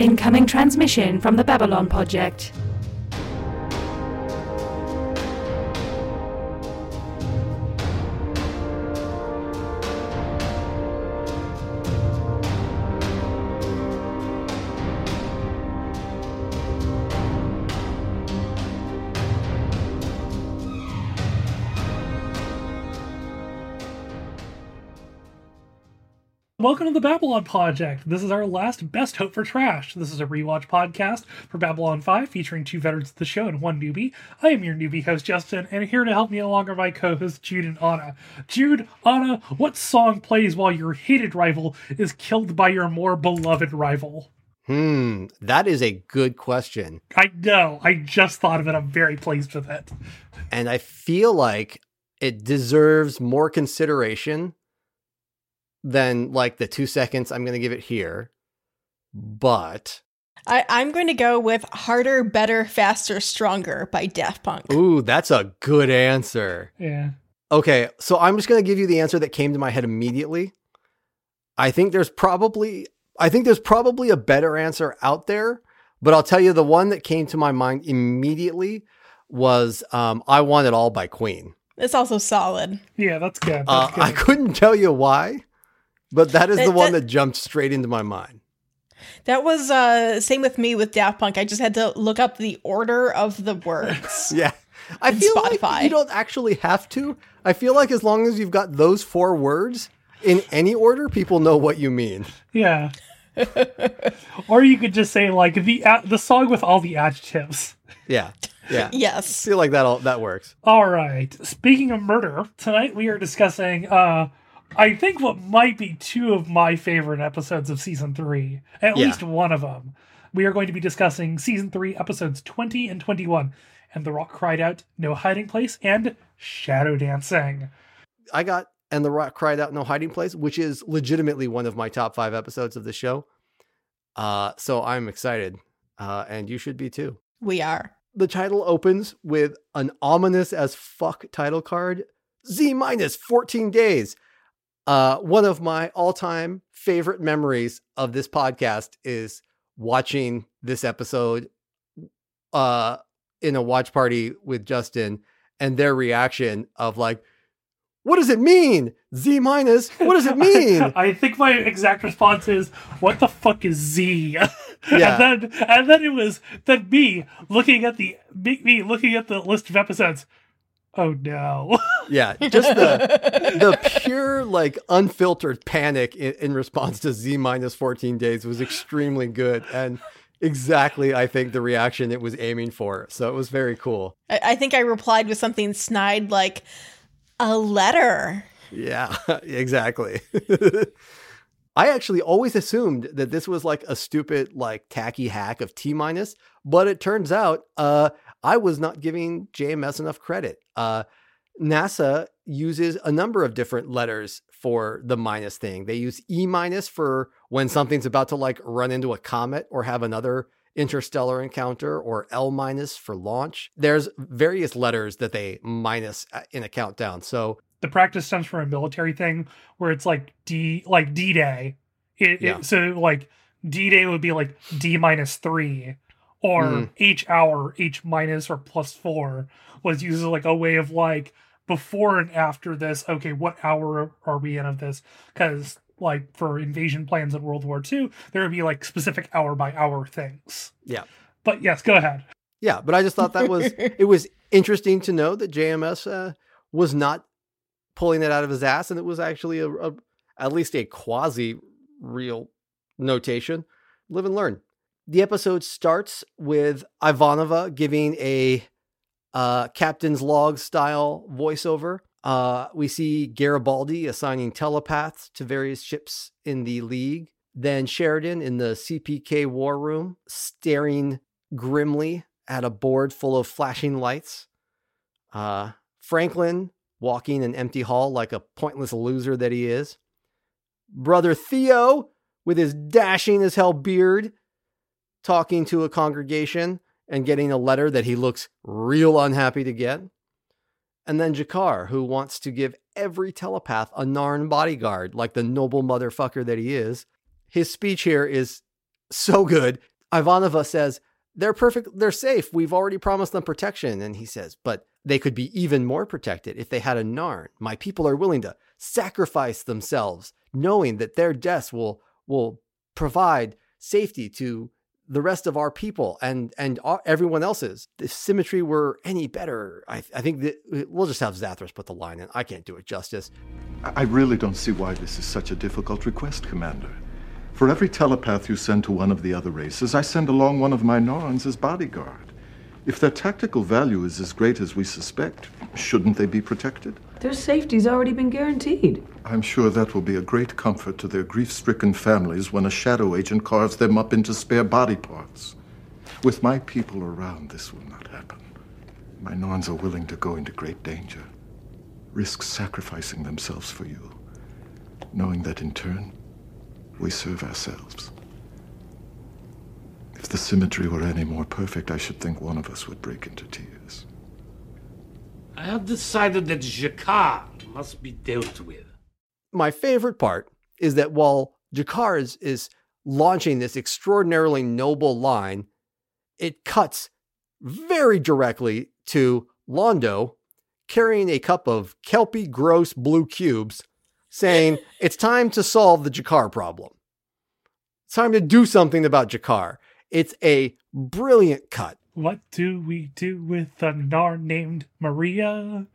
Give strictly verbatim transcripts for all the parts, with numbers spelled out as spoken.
Incoming transmission from the Babylon Project. Welcome to the Babylon Project. This is our last Best Hope for Trash. This is a rewatch podcast for Babylon five featuring two veterans of the show and one newbie. I am your newbie host, Justin, and here to help me along are my co-hosts, Jude and Anna. Jude, Anna, what song plays while your hated rival is killed by your more beloved rival? Hmm, that is a good question. I know. I just thought of it. I'm very pleased with it. And I feel like it deserves more consideration than like the two seconds I'm going to give it here, but I, I'm going to go with Harder, Better, Faster, Stronger by Daft Punk. Ooh, that's a good answer. Yeah. Okay, so I'm just going to give you the answer that came to my head immediately. I think there's probably, I think there's probably a better answer out there, but I'll tell you the one that came to my mind immediately was um, I Want It All by Queen. It's also solid. Yeah, that's good. That's uh, good. I couldn't tell you why, but that is that, the one that, that jumped straight into my mind. That was uh, same with me with Daft Punk. I just had to look up the order of the words. Yeah. I feel Spotify. Like you don't actually have to. I feel like as long as you've got those four words in any order, people know what you mean. Yeah. Or you could just say like the uh, the song with all the adjectives. Yeah. Yeah. Yes. I feel like that all, that works. All right. Speaking of murder, tonight we are discussing uh I think what might be two of my favorite episodes of season three, at yeah. least one of them. We are going to be discussing season three, episodes twenty and twenty-one, and The Rock Cried Out, No Hiding Place, and Shadow Dancing. I got And The Rock Cried Out, No Hiding Place, which is legitimately one of my top five episodes of the show. Uh, so I'm excited, uh, and you should be too. We are. The title opens with an ominous as fuck title card, Z minus fourteen days. Uh, one of my all-time favorite memories of this podcast is watching this episode uh, in a watch party with Justin and their reaction of like, what does it mean? Z minus? What does it mean? I think my exact response is, what the fuck is Z? Yeah. and, then, and then it was then me looking at the me looking at the list of episodes. Oh no. Yeah, just the the pure like unfiltered panic in, in response to Z minus fourteen days was extremely good, and exactly I think the reaction it was aiming for. So it was very cool. I, I think I replied with something snide like a letter. Yeah, exactly. I actually always assumed that this was like a stupid like tacky hack of T minus, but it turns out uh I was not giving J M S enough credit. Uh, NASA uses a number of different letters for the minus thing. They use E minus for when something's about to like run into a comet or have another interstellar encounter, or L minus for launch. There's various letters that they minus in a countdown. So the practice stems from a military thing where it's like D, like D-Day. It, yeah. it, so like D-Day would be like D minus three. Or mm. H hour, H minus, or plus four was used as like a way of like before and after this. Okay, what hour are we in of this? Because like for invasion plans in World War Two, there would be like specific hour by hour things. Yeah. But yes, go ahead. Yeah, but I just thought that was it was interesting to know that J M S uh, was not pulling it out of his ass, and it was actually a, a at least a quasi real notation. Live and learn. The episode starts with Ivanova giving a uh, captain's log style voiceover. Uh, we see Garibaldi assigning telepaths to various ships in the League. Then Sheridan in the C P K war room, staring grimly at a board full of flashing lights. Uh, Franklin walking an empty hall like a pointless loser that he is. Brother Theo with his dashing as hell beard, talking to a congregation and getting a letter that he looks real unhappy to get. And then G'Kar, who wants to give every telepath a Narn bodyguard like the noble motherfucker that he is. His speech here is so good. Ivanova says, they're perfect. They're safe. We've already promised them protection. And he says, but they could be even more protected if they had a Narn. My people are willing to sacrifice themselves, knowing that their deaths will, will provide safety to the rest of our people and, and everyone else's. If symmetry were any better, I, I think that we'll just have Zathras put the line in. I can't do it justice. I really don't see why this is such a difficult request, Commander. For every telepath you send to one of the other races, I send along one of my Narns as bodyguard. If their tactical value is as great as we suspect, shouldn't they be protected? Their safety's already been guaranteed. I'm sure that will be a great comfort to their grief-stricken families when a shadow agent carves them up into spare body parts. With my people around, this will not happen. My Narns are willing to go into great danger, risk sacrificing themselves for you, knowing that in turn, we serve ourselves. If the symmetry were any more perfect, I should think one of us would break into tears. I have decided that G'Kar must be dealt with. My favorite part is that while G'Kar is, is launching this extraordinarily noble line, it cuts very directly to Londo carrying a cup of kelpy gross blue cubes, saying, it's time to solve the G'Kar problem. It's time to do something about G'Kar. It's a brilliant cut. What do we do with a Narn named Maria?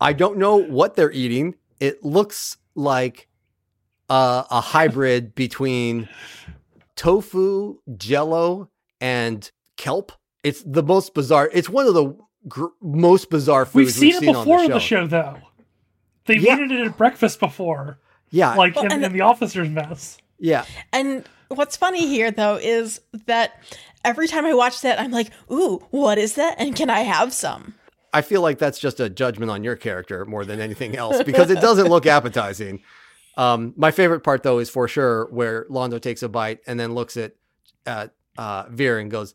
I don't know what they're eating. It looks like uh, a hybrid between tofu, jello, and kelp. It's the most bizarre. It's one of the gr- most bizarre foods we've seen, we've seen it before on the show. On the show, though. They've yeah. eaten it at breakfast before. Yeah. Like well, in, and, in the officer's mess. Yeah. And what's funny here, though, is that every time I watch that, I'm like, ooh, what is that? And can I have some? I feel like that's just a judgment on your character more than anything else, because it doesn't look appetizing. Um, my favorite part, though, is for sure where Londo takes a bite and then looks at, at uh, Vir and goes,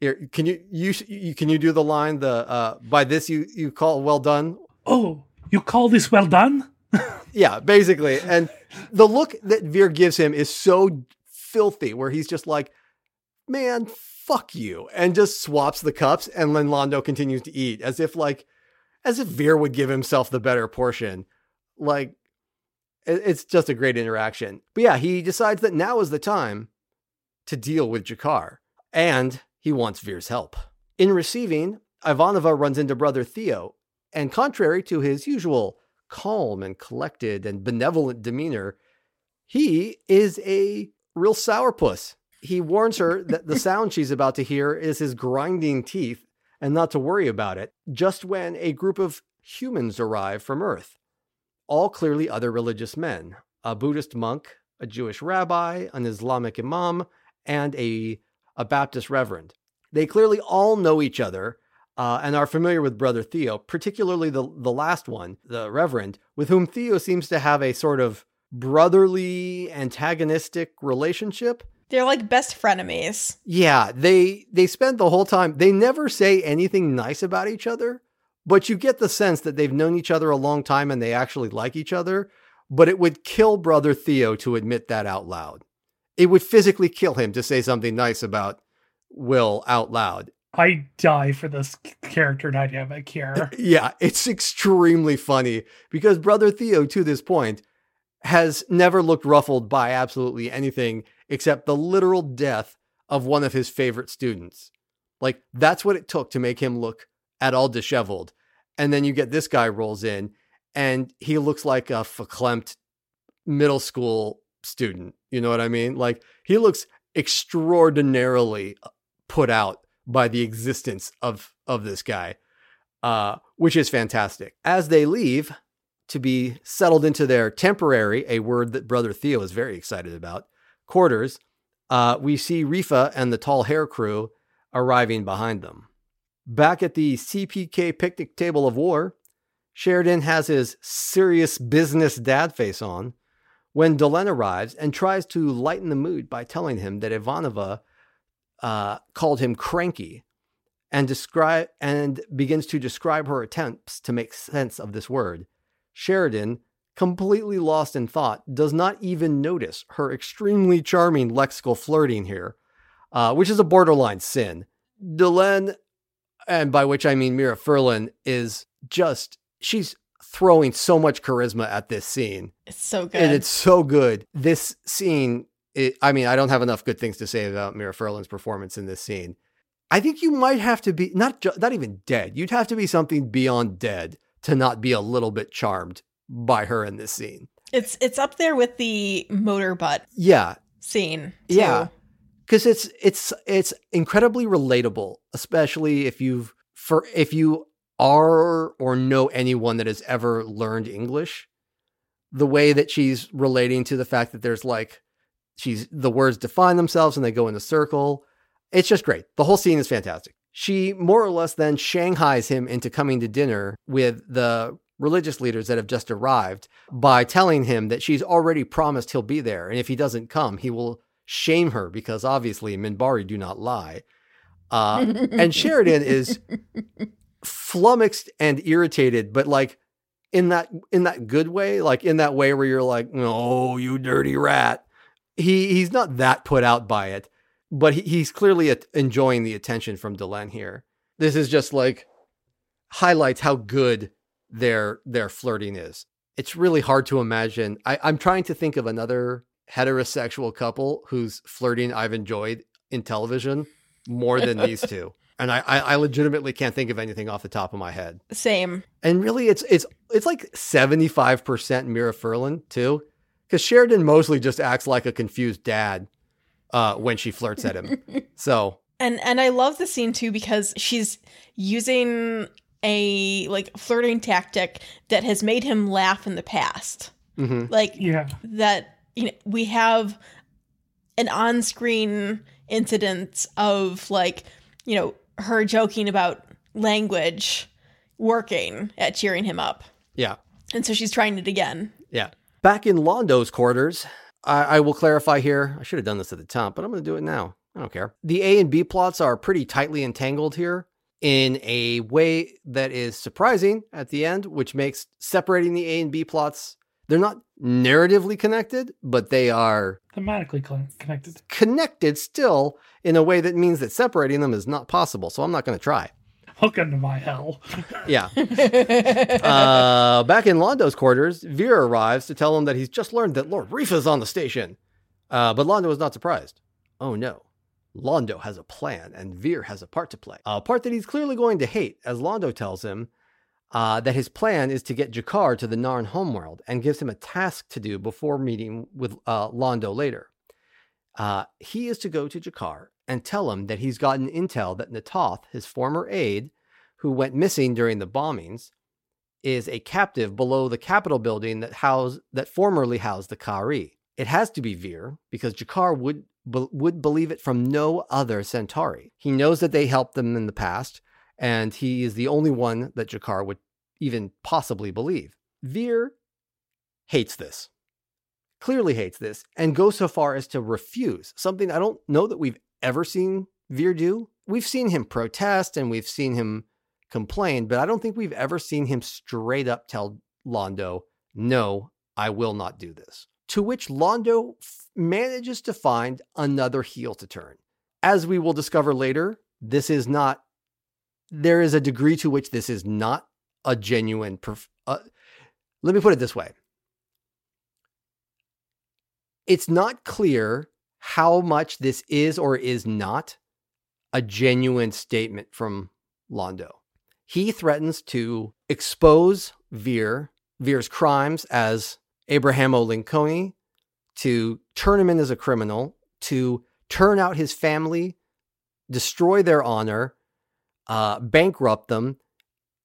Here, can you, you you can you do the line, the uh, by this you, you call well done? Oh, you call this well done? Yeah, basically. And the look that Vir gives him is so filthy, where he's just like, man, fuck you. And just swaps the cups. And then Londo continues to eat as if like, as if Vir would give himself the better portion. Like, it's just a great interaction. But yeah, he decides that now is the time to deal with G'Kar. And he wants Vir's help. In receiving, Ivanova runs into brother Theo. And contrary to his usual calm and collected and benevolent demeanor, he is a real sourpuss. He warns her that the sound she's about to hear is his grinding teeth and not to worry about it, just when a group of humans arrive from Earth, all clearly other religious men, a Buddhist monk, a Jewish rabbi, an Islamic imam, and a, a Baptist reverend. They clearly all know each other Uh, and are familiar with Brother Theo, particularly the, the last one, the Reverend, with whom Theo seems to have a sort of brotherly, antagonistic relationship. They're like best frenemies. Yeah, they they spend the whole time, they never say anything nice about each other, but you get the sense that they've known each other a long time and they actually like each other, but it would kill Brother Theo to admit that out loud. It would physically kill him to say something nice about Will out loud. I die for this character dynamic here. Yeah, it's extremely funny because Brother Theo, to this point, has never looked ruffled by absolutely anything except the literal death of one of his favorite students. Like, that's what it took to make him look at all disheveled. And then you get this guy rolls in, and he looks like a verklempt middle school student. You know what I mean? Like, he looks extraordinarily put out by the existence of, of this guy, uh, which is fantastic. As they leave to be settled into their temporary, a word that Brother Theo is very excited about, quarters, uh, we see Rifa and the tall hair crew arriving behind them. Back at the C P K picnic table of war, Sheridan has his serious business dad face on when Delenn arrives and tries to lighten the mood by telling him that Ivanova Uh, called him cranky and describe and begins to describe her attempts to make sense of this word. Sheridan completely lost in thought, does not even notice her extremely charming lexical flirting here, uh, which is a borderline sin. Delenn, and by which I mean Mira Furlan, is just, she's throwing so much charisma at this scene. It's so good. And it's so good. This scene, it, I mean, I don't have enough good things to say about Mira Furlan's performance in this scene. I think you might have to be, not ju- not even dead, you'd have to be something beyond dead to not be a little bit charmed by her in this scene. It's it's up there with the motor butt yeah. scene. Too. Yeah. Because it's it's it's incredibly relatable, especially if you've for if you are or know anyone that has ever learned English. The way that she's relating to the fact that there's like she's the words define themselves and they go in a circle. It's just great. The whole scene is fantastic. She more or less then shanghais him into coming to dinner with the religious leaders that have just arrived by telling him that she's already promised he'll be there. And if he doesn't come, he will shame her because obviously Minbari do not lie. Uh, and Sheridan is flummoxed and irritated, but like in that, in that good way, like in that way where you're like, oh, you dirty rat. He he's not that put out by it, but he, he's clearly at, enjoying the attention from Delenn here. This is just like highlights how good their their flirting is. It's really hard to imagine. I, I'm trying to think of another heterosexual couple whose flirting I've enjoyed in television more than these two. And I, I, I legitimately can't think of anything off the top of my head. Same. And really it's it's it's like seventy-five percent Mira Furlan too. Because Sheridan mostly just acts like a confused dad uh, when she flirts at him. So And and I love the scene too because she's using a like flirting tactic that has made him laugh in the past. Mm-hmm. Like yeah. that, you know, we have an on-screen incident of like, you know, her joking about language working at cheering him up. Yeah. And so she's trying it again. Yeah. Back in Londo's quarters, I, I will clarify here. I should have done this at the top, but I'm going to do it now. I don't care. The A and B plots are pretty tightly entangled here, in a way that is surprising at the end, which makes separating the A and B plots, they're not narratively connected, but they are thematically connected. Connected still in a way that means that separating them is not possible. So I'm not going to try. Welcome to my hell. Yeah. uh, back in Londo's quarters, Vir arrives to tell him that he's just learned that Lord Rifa is on the station. Uh, but Londo is not surprised. Oh no. Londo has a plan, and Vir has a part to play. A part that he's clearly going to hate, as Londo tells him uh, that his plan is to get G'Kar to the Narn homeworld, and gives him a task to do before meeting with uh, Londo later. Uh, he is to go to G'Kar and tell him that he's gotten intel that Na'Toth, his former aide, who went missing during the bombings, is a captive below the Capitol building that housed, that formerly housed the Kari. It has to be Vir, because G'Kar would... Be- would believe it from no other Centauri. He knows that they helped them in the past, and he is the only one that G'Kar would even possibly believe. Vir hates this, clearly hates this, and goes so far as to refuse, something I don't know that we've ever seen Vir do. We've seen him protest, and we've seen him complain, but I don't think we've ever seen him straight up tell Londo, no, I will not do this. To which Londo f- manages to find another heel to turn. As we will discover later, this is not, there is a degree to which this is not a genuine, perf- uh, let me put it this way. It's not clear how much this is or is not a genuine statement from Londo. He threatens to expose Vir, Vir's crimes as Abraham O. Lincoln, to turn him in as a criminal, to turn out his family, destroy their honor, uh, bankrupt them,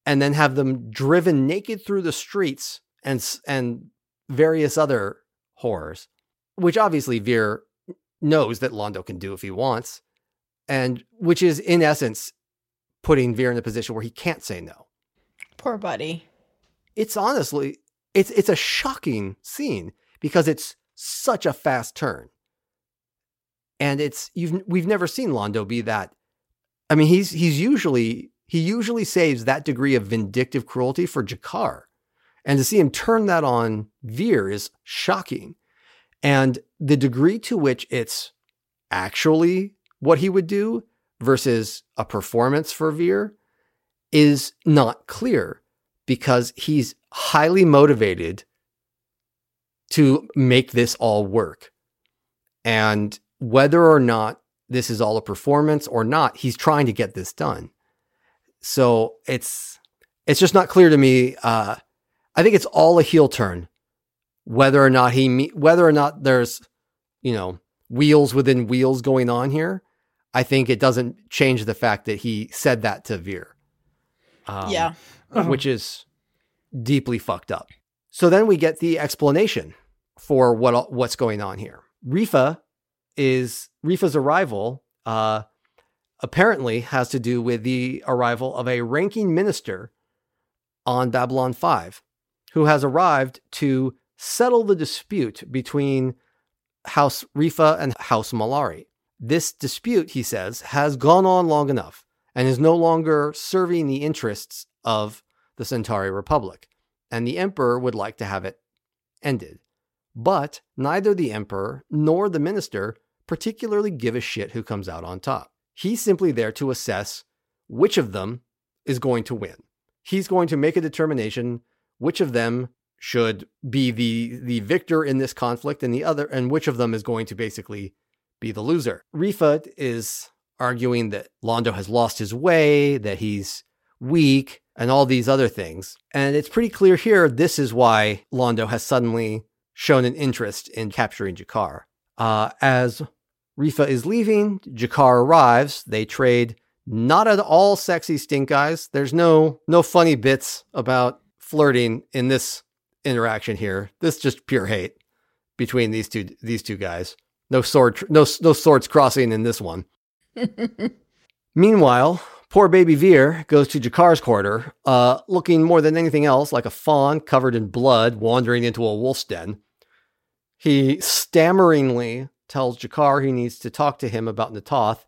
and then have them driven naked through the streets and and various other horrors, which obviously Vir knows that Londo can do if he wants, and which is in essence putting Vir in a position where he can't say no. Poor buddy. It's honestly... It's it's a shocking scene because it's such a fast turn, and it's you've we've never seen Londo be that. I mean, he's he's usually he usually saves that degree of vindictive cruelty for G'Kar, And to see him turn that on Vir is shocking. And the degree to which it's actually what he would do versus a performance for Vir is not clear, because he's highly motivated to make this all work. And whether or not this is all a performance or not, he's trying to get this done. So it's it's just not clear to me. Uh, I think it's all a heel turn, whether or not he me- whether or not there's, you know, wheels within wheels going on here. I think it doesn't change the fact that he said that to Vir. Um, yeah. Which is deeply fucked up. So then we get the explanation for what what's going on here. Rifa is Rifa's arrival uh, apparently has to do with the arrival of a ranking minister on Babylon five who has arrived to settle the dispute between House Rifa and House Malari. This dispute, he says, has gone on long enough and is no longer serving the interests of the Centauri Republic, and the Emperor would like to have it ended. But neither the Emperor nor the Minister particularly give a shit who comes out on top. He's simply there to assess which of them is going to win. He's going to make a determination which of them should be the, the victor in this conflict and the other, and which of them is going to basically be the loser. Rifa is arguing that Londo has lost his way, that he's weak, and all these other things. And it's pretty clear here, this is why Londo has suddenly shown an interest in capturing G'Kar. Uh, as Rifa is leaving, G'Kar arrives. They trade not at all sexy stink eyes. There's no no funny bits about flirting in this interaction here. This is just pure hate between these two these two guys. No sword no no swords crossing in this one. Meanwhile, poor baby Vir goes to Jakar's quarter, uh, looking more than anything else like a fawn covered in blood wandering into a wolf's den. He stammeringly tells G'Kar he needs to talk to him about Na'Toth,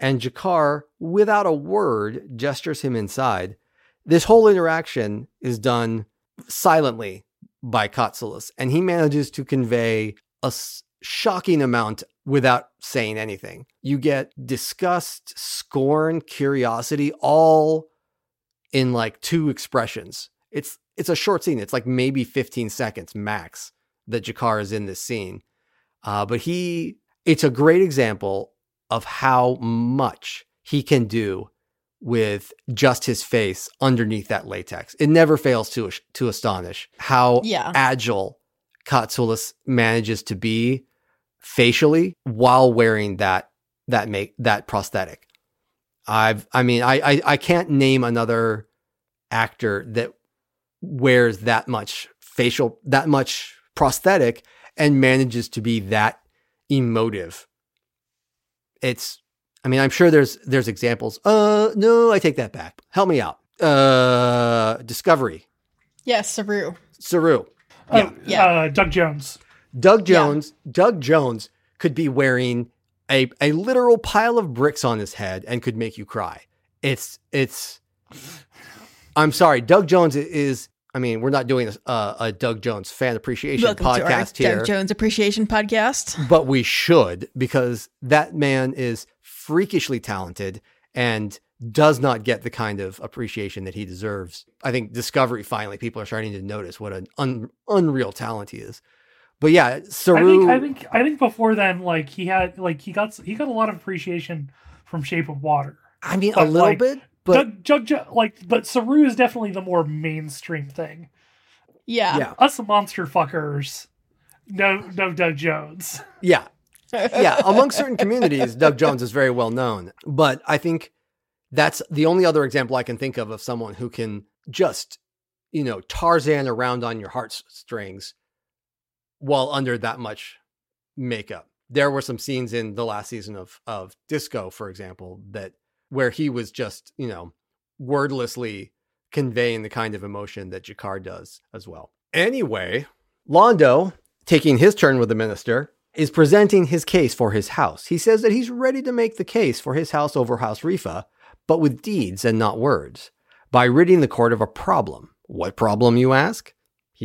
and G'Kar, without a word, gestures him inside. This whole interaction is done silently by Katsulas, and he manages to convey a s- shocking amount without saying anything. You get disgust, scorn, curiosity, all in like two expressions. It's it's a short scene. It's like maybe fifteen seconds max that G'Kar is in this scene. Uh, but he, it's a great example of how much he can do with just his face underneath that latex. It never fails to to astonish how yeah. agile Katsulas manages to be facially while wearing that that make that prosthetic. I've I mean I, I I can't name another actor that wears that much facial that much prosthetic and manages to be that emotive. It's I mean I'm sure there's there's examples. Uh no, I take that back. Help me out. Uh Discovery. Yes, yeah, Saru. Saru. Oh, yeah. yeah. Uh, Doug Jones. Doug Jones, yeah. Doug Jones could be wearing a a literal pile of bricks on his head and could make you cry. It's it's. I'm sorry, Doug Jones is. I mean, we're not doing a, a Doug Jones fan appreciation Welcome podcast to our here. Doug Jones appreciation podcast, but we should, because that man is freakishly talented and does not get the kind of appreciation that he deserves. I think Discovery, finally, people are starting to notice what an un, unreal talent he is. But yeah, Saru. I think, I think I think before then, like he had, like he got he got a lot of appreciation from Shape of Water. I mean, but a little like, bit, but Doug, Doug, like, but Saru is definitely the more mainstream thing. Yeah, yeah. Us monster fuckers. No, no, Doug Jones. Yeah, yeah. Among certain communities, Doug Jones is very well known. But I think that's the only other example I can think of of someone who can just, you know, Tarzan around on your heartstrings while under that much makeup. There were some scenes in the last season of, of Disco, for example, that where he was just, you know, wordlessly conveying the kind of emotion that G'Kar does as well. Anyway, Londo, taking his turn with the minister, is presenting his case for his house. He says that he's ready to make the case for his house over House Rifa, but with deeds and not words, by ridding the court of a problem. What problem, you ask?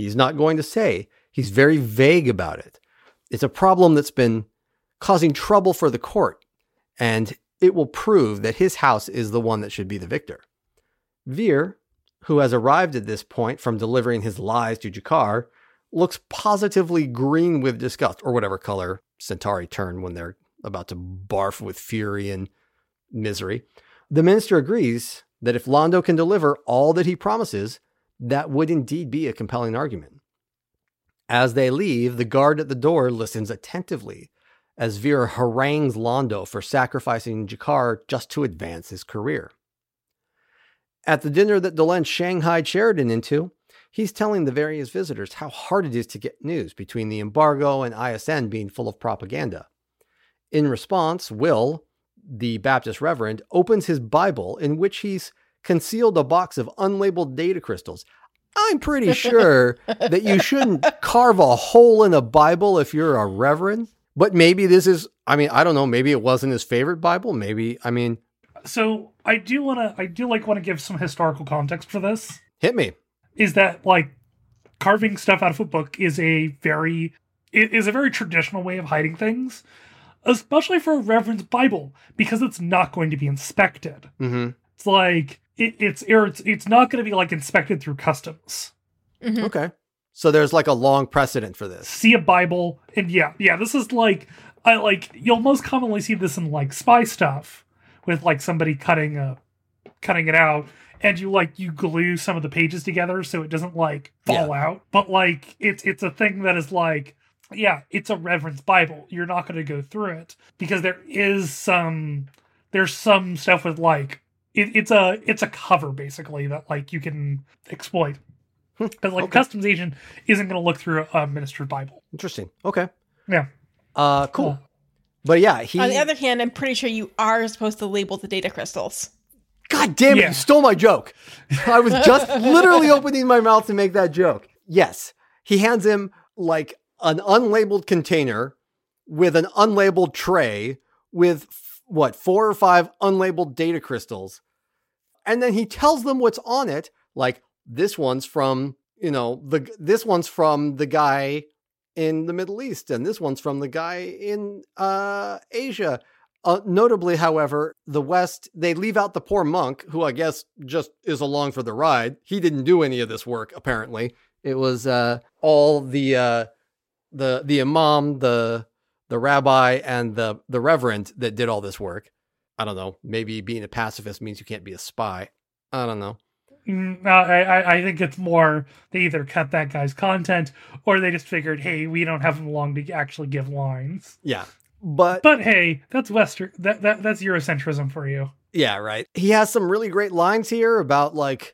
He's not going to say. He's very vague about it. It's a problem that's been causing trouble for the court, and it will prove that his house is the one that should be the victor. Vir, who has arrived at this point from delivering his lies to G'Kar, looks positively green with disgust, or whatever color Centauri turn when they're about to barf with fury and misery. The minister agrees that if Londo can deliver all that he promises, that would indeed be a compelling argument. As they leave, the guard at the door listens attentively as Vir harangues Londo for sacrificing G'Kar just to advance his career. At the dinner that Delenn shanghaied Sheridan into, he's telling the various visitors how hard it is to get news between the embargo and I S N being full of propaganda. In response, Will, the Baptist reverend, opens his Bible in which he's concealed a box of unlabeled data crystals. I'm pretty sure that you shouldn't carve a hole in a Bible if you're a reverend, but maybe this is, I mean, I don't know, maybe it wasn't his favorite Bible. Maybe, I mean. So I do want to, I do like want to give some historical context for this. Hit me. Is that like carving stuff out of a book is a very, it is a very traditional way of hiding things, especially for a reverend's Bible, because it's not going to be inspected. Mm-hmm. It's like, it, it's, it's it's not going to be like inspected through customs. Mm-hmm. Okay. So there's like a long precedent for this. See a Bible. And yeah, yeah, this is like, I like, you'll most commonly see this in like spy stuff with like somebody cutting a, cutting it out. And you like, you glue some of the pages together so it doesn't like fall yeah. out. But like, it's, it's a thing that is like, yeah, it's a reverend's Bible. You're not going to go through it because there is some, there's some stuff with like, it, it's a, it's a cover basically that like you can exploit. Because like okay. a customs agent isn't going to look through a minister's Bible. Interesting. Okay. Yeah. Uh, cool. cool. But yeah, he. On the other hand, I'm pretty sure you are supposed to label the data crystals. God damn it. Yeah. You stole my joke. I was just literally opening my mouth to make that joke. Yes. He hands him like an unlabeled container with an unlabeled tray with f- what, four or five unlabeled data crystals. And then he tells them what's on it. Like this one's from, you know, the, this one's from the guy in the Middle East. And this one's from the guy in uh, Asia. Uh, notably, however, the West, they leave out the poor monk, who I guess just is along for the ride. He didn't do any of this work, apparently. It was uh, all the uh, the the imam, the the rabbi, and the, the reverend that did all this work. I don't know. Maybe being a pacifist means you can't be a spy. I don't know. No, I, I think it's more they either cut that guy's content or they just figured, hey, we don't have him long to actually give lines. Yeah. But but hey, that's Western. That, that that's Eurocentrism for you. Yeah, right. He has some really great lines here about like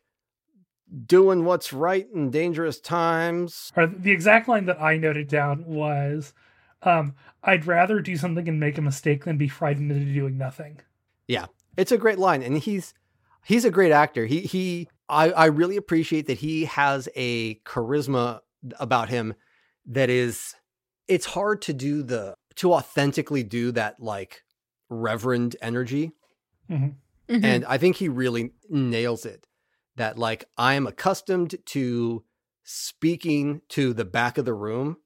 doing what's right in dangerous times. Or the exact line that I noted down was, um, "I'd rather do something and make a mistake than be frightened into doing nothing." Yeah, it's a great line, and he's he's a great actor. He he, I, I really appreciate that he has a charisma about him that is. It's hard to do the. to authentically do that, like reverend energy. Mm-hmm. Mm-hmm. And I think he really nails it that like, I am accustomed to speaking to the back of the room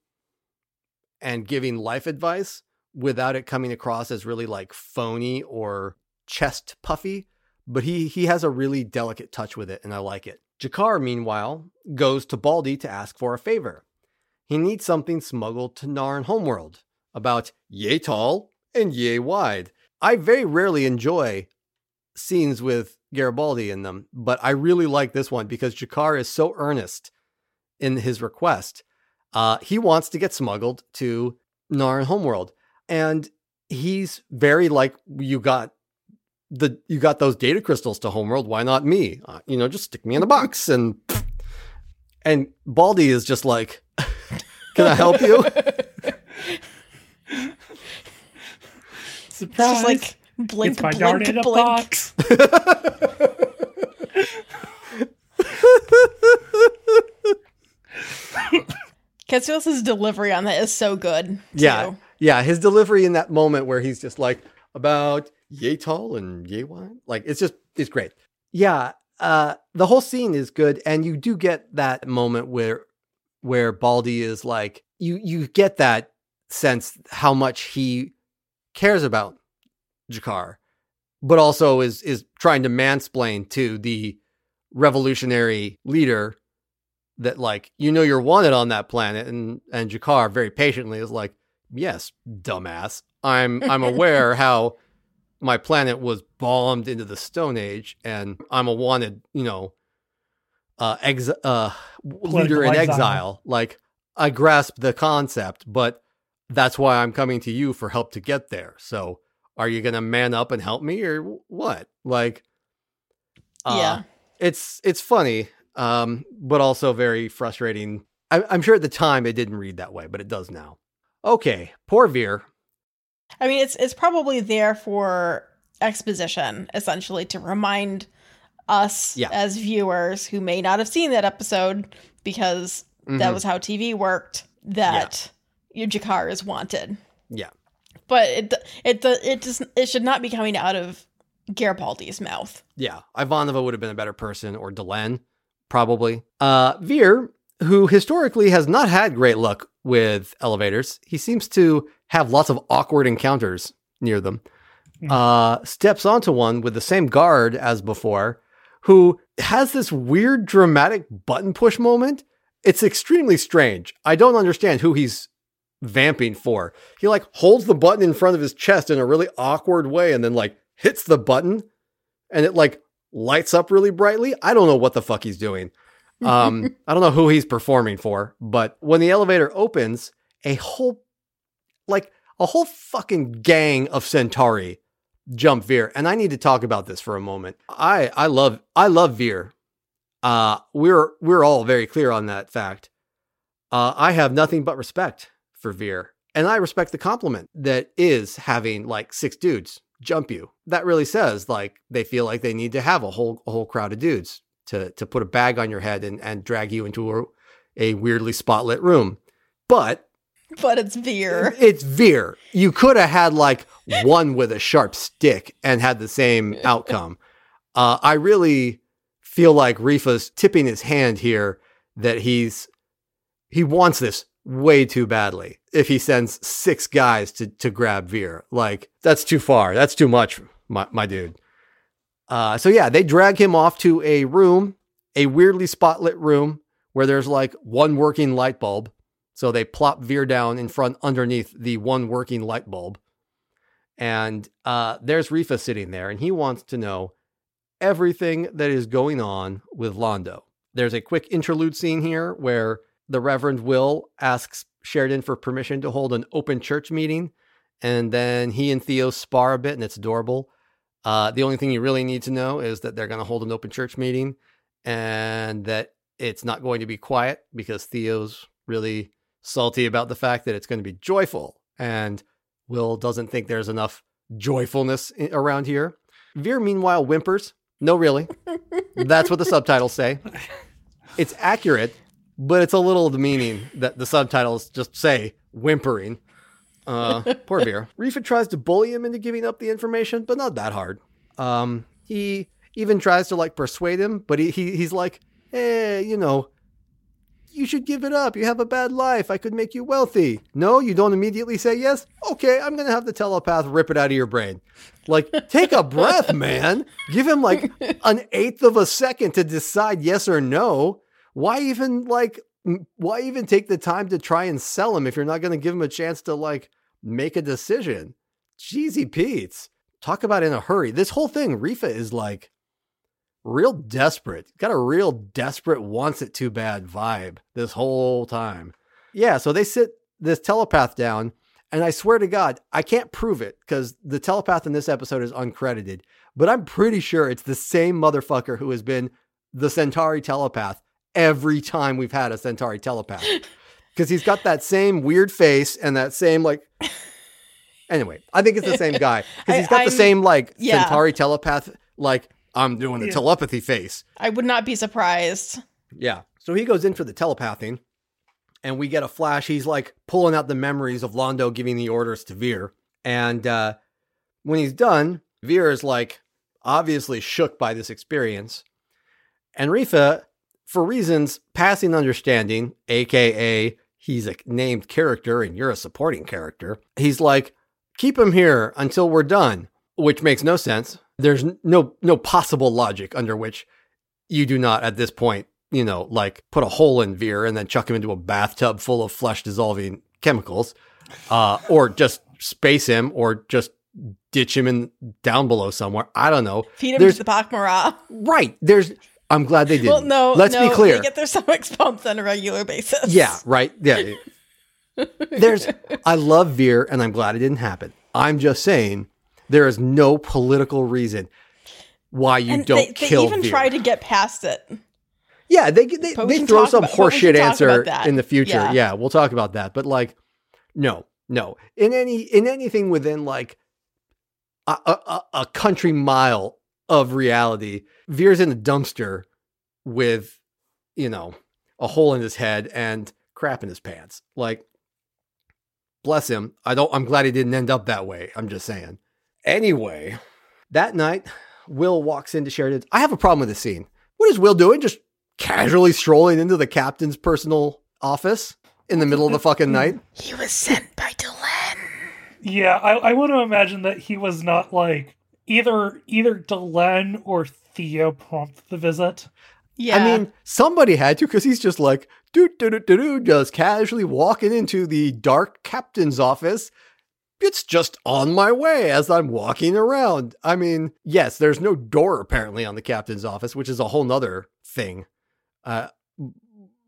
and giving life advice without it coming across as really like phony or chest puffy, but he, he has a really delicate touch with it. And I like it. G'Kar meanwhile goes to Baldi to ask for a favor. He needs something smuggled to Narn homeworld. About yay tall and yay wide. I very rarely enjoy scenes with Garibaldi in them, but I really like this one because G'Kar is so earnest in his request. Uh, he wants to get smuggled to Narn homeworld, and he's very like, you got the you got those data crystals to homeworld. Why not me? Uh, you know, just stick me in a box, and and Baldi is just like, can I help you? Surprise. It's just like blink, it's my blink, blink. Box. Katsulas' delivery on that is so good. Too. Yeah, yeah. His delivery in that moment where he's just like about yay tall and yay wide, like it's just it's great. Yeah, uh, the whole scene is good, and you do get that moment where where Baldi is like, you you get that sense how much he cares about G'Kar, but also is is trying to mansplain to the revolutionary leader that, like, you know, you're wanted on that planet, and and G'Kar very patiently is like, yes, dumbass, I'm I'm aware how my planet was bombed into the Stone Age, and I'm a wanted, you know, uh, ex- uh, leader in exile. exile. Like, I grasp the concept, but that's why I'm coming to you for help to get there. So, are you going to man up and help me, or what? Like, uh, yeah, it's it's funny, um, but also very frustrating. I- I'm sure at the time it didn't read that way, but it does now. Okay, poor Vir. I mean, it's it's probably there for exposition, essentially, to remind us yeah. as viewers who may not have seen that episode, because mm-hmm. that was how T V worked, that yeah. G'Kar is wanted. Yeah. But it it it just, it should not be coming out of Garibaldi's mouth. Yeah. Ivanova would have been a better person, or Delenn, probably. Uh, Vir, who historically has not had great luck with elevators, he seems to have lots of awkward encounters near them, mm. uh, steps onto one with the same guard as before, who has this weird dramatic button push moment. It's extremely strange. I don't understand who he's vamping for. He like holds the button in front of his chest in a really awkward way and then like hits the button and it like lights up really brightly. I don't know what the fuck he's doing. um, I don't know who he's performing for, but when the elevator opens, a whole, like a whole fucking gang of Centauri jump Vir. And I need to talk about this for a moment. I, I love, I love Vir. Uh, we're, we're all very clear on that fact. Uh, I have nothing but respect for Vir, and I respect the compliment that is having like six dudes jump you. That really says like, they feel like they need to have a whole, a whole crowd of dudes to to put a bag on your head and, and drag you into a, a weirdly spotlit room. But... But it's Vir. It's Vir. You could have had, like, one with a sharp stick and had the same outcome. Uh, I really feel like Rifa's tipping his hand here that he's... He wants this way too badly if he sends six guys to, to grab Vir. Like, that's too far. That's too much, my, my dude. Uh, so yeah, they drag him off to a room, a weirdly spotlit room where there's like one working light bulb. So they plop Vir down in front underneath the one working light bulb. And uh, there's Rifa sitting there, and he wants to know everything that is going on with Londo. There's a quick interlude scene here where the Reverend Will asks Sheridan for permission to hold an open church meeting. And then he and Theo spar a bit, and it's adorable. Uh, the only thing you really need to know is that they're going to hold an open church meeting and that it's not going to be quiet because Theo's really salty about the fact that it's going to be joyful. And Will doesn't think there's enough joyfulness around here. Vir, meanwhile, whimpers. No, really. That's what the subtitles say. It's accurate, but it's a little demeaning that the subtitles just say whimpering. Uh, poor Vir. Rifa tries to bully him into giving up the information, but not that hard. Um, he even tries to like persuade him, but he, he he's like, hey, you know, you should give it up. You have a bad life. I could make you wealthy. No, you don't immediately say yes. Okay, I'm going to have the telepath rip it out of your brain. Like, take a breath, man. Give him like an eighth of a second to decide yes or no. Why even like, why even take the time to try and sell him if you're not going to give him a chance to like, make a decision. Jeezy Pete's. Talk about in a hurry. This whole thing, Rifa is like real desperate. Got a real desperate wants it too bad vibe this whole time. Yeah, so they sit this telepath down, and I swear to God, I can't prove it because the telepath in this episode is uncredited, but I'm pretty sure it's the same motherfucker who has been the Centauri telepath every time we've had a Centauri telepath. Because he's got that same weird face and that same, like... Anyway, I think it's the same guy. Because he's got I, the same, like, yeah. Centauri telepath, like, I'm doing the yeah. telepathy face. I would not be surprised. Yeah. So he goes in for the telepathing, and we get a flash. He's, like, pulling out the memories of Londo giving the orders to Vir. And uh, when he's done, Vir is, like, obviously shook by this experience. And Rifa for reasons passing understanding, aka he's a named character and you're a supporting character, he's like, keep him here until we're done, which makes no sense. There's no no possible logic under which you do not at this point, you know, like put a hole in Vir and then chuck him into a bathtub full of flesh dissolving chemicals, uh, or just space him, or just ditch him in down below somewhere. I don't know. Feed him there's, to the Bacmara. Right. There's. I'm glad they did. Well, no. Let's no, be clear. They get their stomachs pumped on a regular basis. Yeah. Right. Yeah. There's. I love Vir, and I'm glad it didn't happen. I'm just saying. There is no political reason why you and don't they, they kill Vir. They even Vir. try to get past it. Yeah, they they, they throw some horseshit answer in the future. Yeah. yeah, we'll talk about that. But like, no, no. In any in anything within like a, a, a country mile of reality, Vir's in a dumpster with, you know, a hole in his head and crap in his pants. Like, bless him. I don't. I'm glad he didn't end up that way. I'm just saying. Anyway, that night, Will walks into Sheridan's. I have a problem with this scene. What is Will doing? Just casually strolling into the captain's personal office in the middle of the fucking night? He was sent by Delenn. Yeah, I, I want to imagine that he was not like, either either Delenn or Theo prompt the visit. Yeah. I mean, somebody had to, because he's just like, doo doo doo doo doo, just casually walking into the dark captain's office. It's just on my way as I'm walking around. I mean, yes, there's no door apparently on the captain's office, which is a whole nother thing. Uh,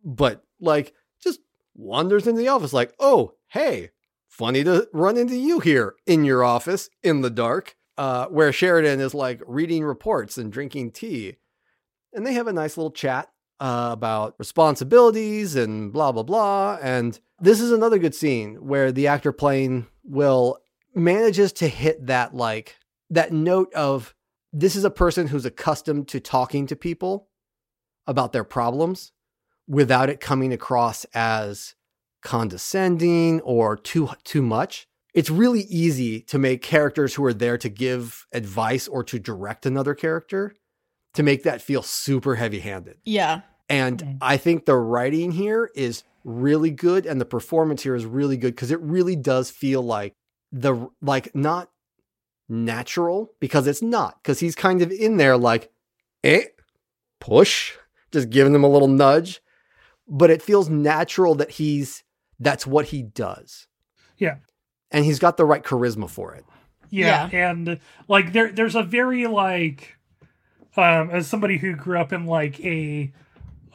but like just wanders into the office like, oh, hey, funny to run into you here in your office in the dark, uh, where Sheridan is like reading reports and drinking tea. And they have a nice little chat uh, about responsibilities and blah, blah, blah. And this is another good scene where the actor playing Will manages to hit that, like that note of this is a person who's accustomed to talking to people about their problems without it coming across as condescending or too, too much. It's really easy to make characters who are there to give advice or to direct another character to make that feel super heavy-handed. Yeah. And okay. I think the writing here is really good, and the performance here is really good because it really does feel like the like not natural, because it's not, because he's kind of in there like eh push, just giving them a little nudge, but it feels natural that he's that's what he does. Yeah, and he's got the right charisma for it. Yeah, yeah. And like there there's a very like um as somebody who grew up in like a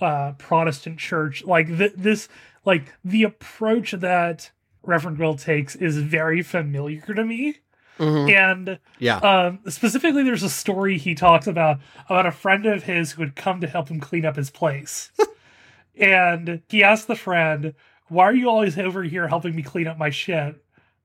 Uh, Protestant church, like th- this, like the approach that Reverend Will takes is very familiar to me. Mm-hmm. And yeah, um, specifically, there's a story he talks about about a friend of his who had come to help him clean up his place, and he asked the friend, "Why are you always over here helping me clean up my shit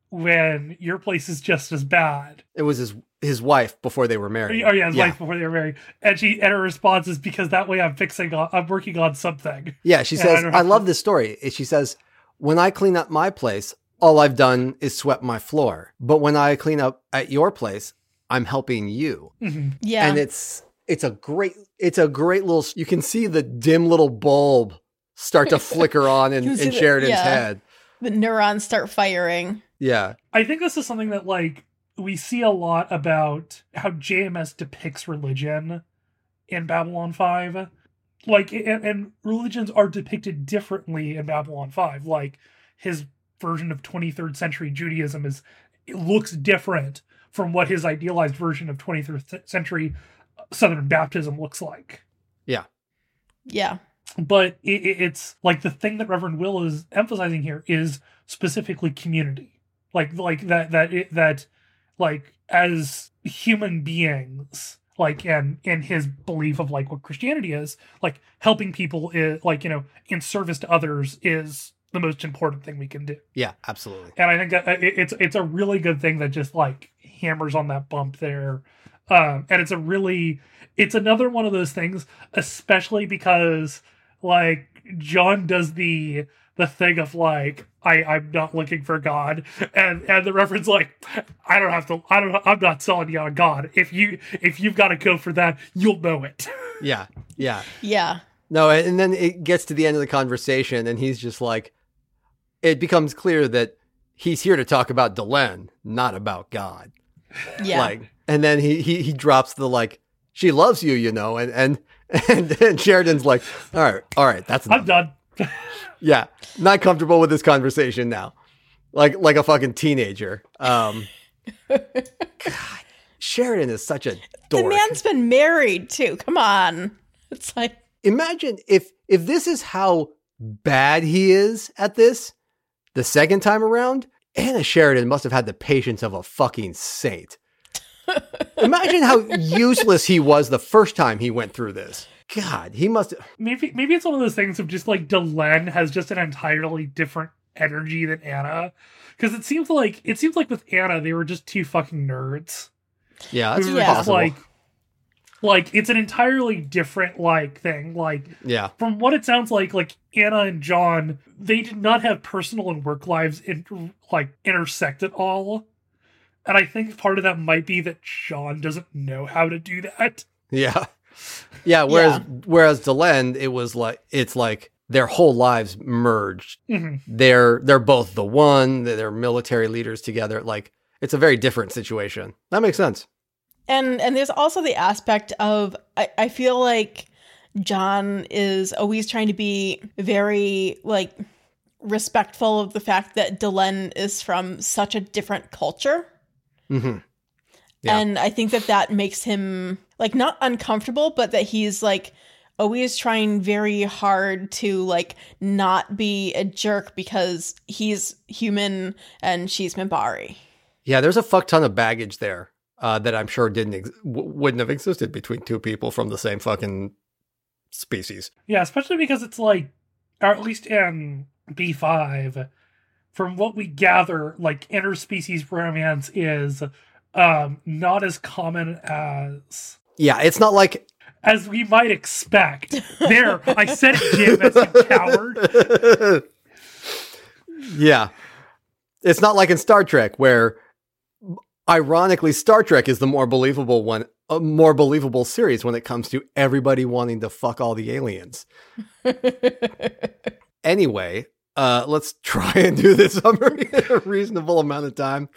when your place is just as bad?" It was his. His wife before they were married. Oh yeah, his yeah. wife before they were married. And she and her response is because that way I'm fixing on, I'm working on something. Yeah, she and says, I, I love this story. She says, when I clean up my place, all I've done is swept my floor. But when I clean up at your place, I'm helping you. Mm-hmm. Yeah. And it's it's a great it's a great little you can see the dim little bulb start to flicker on in, in Sheridan's the, yeah. head. The neurons start firing. Yeah. I think this is something that like we see a lot about how J M S depicts religion in Babylon five. Like, and, and religions are depicted differently in Babylon five. Like, his version of twenty-third century Judaism is, it looks different from what his idealized version of twenty-third century Southern Baptism looks like. Yeah. Yeah. But it, it's like the thing that Reverend Will is emphasizing here is specifically community. Like, like that, that, it, that, like as human beings, like and in his belief of like what Christianity is, like helping people is like, you know, in service to others is the most important thing we can do. Yeah, absolutely. And I think that it's it's a really good thing that just like hammers on that bump there. Um, and it's a really it's another one of those things, especially because like John does the the thing of like, I, I'm not looking for God. And and the reference like, I don't have to, I don't, I'm not selling you on God. If you, if you've got to go for that, you'll know it. Yeah. Yeah. Yeah. No, and then it gets to the end of the conversation, and he's just like, it becomes clear that he's here to talk about Delenn, not about God. Yeah. Like, and then he he he drops the, like, she loves you, you know, and and and, and Sheridan's like, all right, all right, that's enough. I'm done. Yeah, not comfortable with this conversation now, like like a fucking teenager. Um, God, Sheridan is such a dork. The man's been married too. Come on, it's like. Imagine if if this is how bad he is at this the second time around, Anna Sheridan must have had the patience of a fucking saint. Imagine how useless he was the first time he went through this. God, he must have... Maybe, maybe it's one of those things of just like Delenn has just an entirely different energy than Anna. Because it seems like it seems like with Anna, they were just two fucking nerds. Yeah, that's yeah. possible. Like, Like, it's an entirely different, like, thing. Like, yeah. From what it sounds like, like, Anna and John, they did not have personal and work lives, in, like, intersect at all. And I think part of that might be that John doesn't know how to do that. Yeah. Yeah, whereas yeah. whereas Delenn, it was like, it's like their whole lives merged. Mm-hmm. They're they're both the one, they're military leaders together. Like, it's a very different situation. That makes sense. And and there's also the aspect of, I, I feel like John is always trying to be very, like, respectful of the fact that Delenn is from such a different culture. Mm-hmm. Yeah. And I think that that makes him, like, not uncomfortable, but that he's, like, always trying very hard to, like, not be a jerk because he's human and she's Minbari. Yeah, there's a fuck ton of baggage there. Uh, that I'm sure didn't ex- w- wouldn't have existed between two people from the same fucking species. Yeah, especially because it's like, or at least in B five, from what we gather, like, interspecies romance is um, not as common as... Yeah, it's not like... As we might expect. There, I said it, Jim, as a coward. Yeah. It's not like in Star Trek, where... Ironically, Star Trek is the more believable one, a more believable series when it comes to everybody wanting to fuck all the aliens. Anyway, uh, let's try and do this over a reasonable amount of time.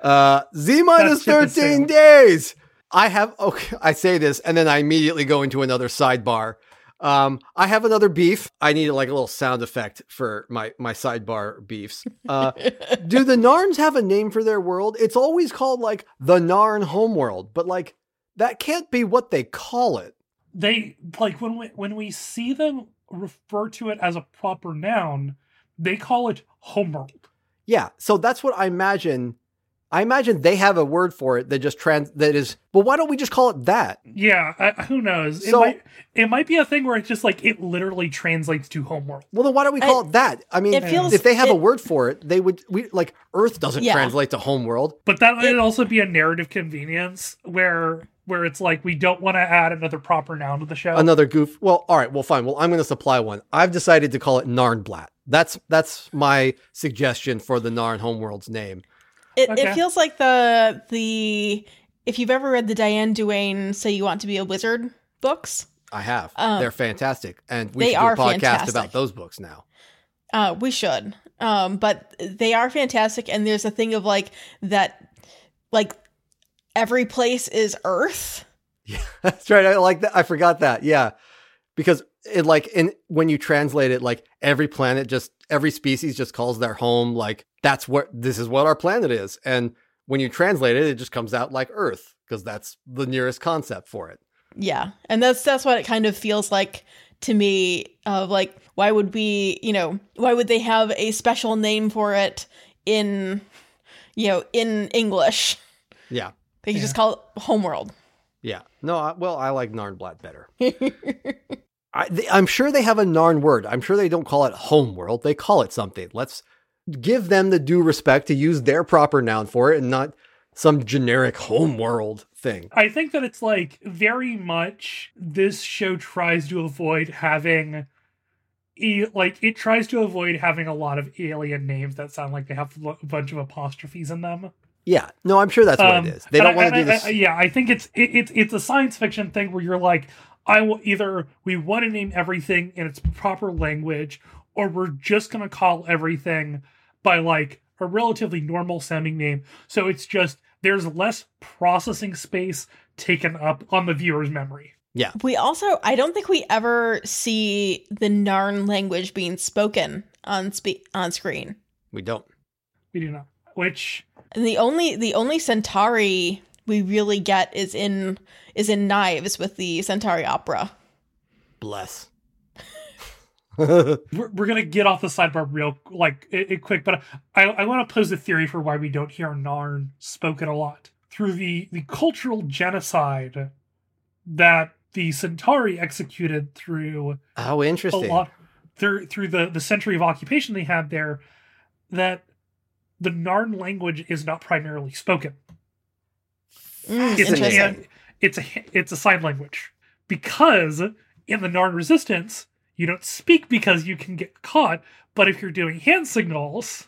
Uh, Z minus thirteen days. I have. Okay, I say this, and then I immediately go into another sidebar. Um, I have another beef. I need like a little sound effect for my, my sidebar beefs. Uh, do the Narns have a name for their world? It's always called like the Narn homeworld, but like that can't be what they call it. They like when we, when we see them refer to it as a proper noun, they call it homeworld. Yeah. So that's what I imagine. I imagine they have a word for it that just trans that is. Well, why don't we just call it that? Yeah, uh, who knows? So, it might it might be a thing where it's just like it literally translates to homeworld. Well, then why don't we call I, it that? I mean, feels, if they have it, a word for it, they would. We like Earth doesn't yeah. translate to homeworld, but that might it, also be a narrative convenience where where it's like we don't want to add another proper noun to the show. Another goof. Well, all right. Well, fine. Well, I'm going to supply one. I've decided to call it Narnblatt. That's that's my suggestion for the Narn homeworld's name. It, okay. It feels like the the if you've ever read the Diane Duane Say You Want to Be a Wizard books. I have. Um, They're fantastic. And we should do a podcast fantastic. about those books now. Uh, we should. Um, but they are fantastic. And there's a thing of like that, like every place is Earth. Yeah, that's right. I like that. I forgot that. Yeah. Because it like in when you translate it, like every planet just every species just calls their home like that's what this is what our planet is. And when you translate it, it just comes out like Earth because that's the nearest concept for it. Yeah. And that's that's what it kind of feels like to me of like, why would we, you know, why would they have a special name for it in, you know, in English? Yeah. They can yeah. just call it homeworld. Yeah. No, I, well, I like Narnblatt better. I, they, I'm sure they have a Narn word. I'm sure they don't call it homeworld. They call it something. Let's give them the due respect to use their proper noun for it and not some generic homeworld thing. I think that it's like very much this show tries to avoid having, like it tries to avoid having a lot of alien names that sound like they have a bunch of apostrophes in them. Yeah, no, I'm sure that's um, what it is. They don't want to do this. I, yeah, I think it's it's it's a science fiction thing where you're like, I will either we want to name everything in its proper language, or we're just going to call everything by like a relatively normal sounding name. So it's just there's less processing space taken up on the viewer's memory. Yeah. We also, I don't think we ever see the Narn language being spoken on spe- on screen. We don't. We do not. Which and the only the only Centauri we really get is in is in Knives with the Centauri opera. Bless. we're we're gonna get off the sidebar real like it, it quick, but I I want to pose a theory for why we don't hear Narn spoken a lot through the the cultural genocide that the Centauri executed through oh interesting a lot, through through the, the century of occupation they had there, that the Narn language is not primarily spoken. Mm, it's, an, it's a it's a sign language, because in the Narn resistance you don't speak because you can get caught, but if you're doing hand signals,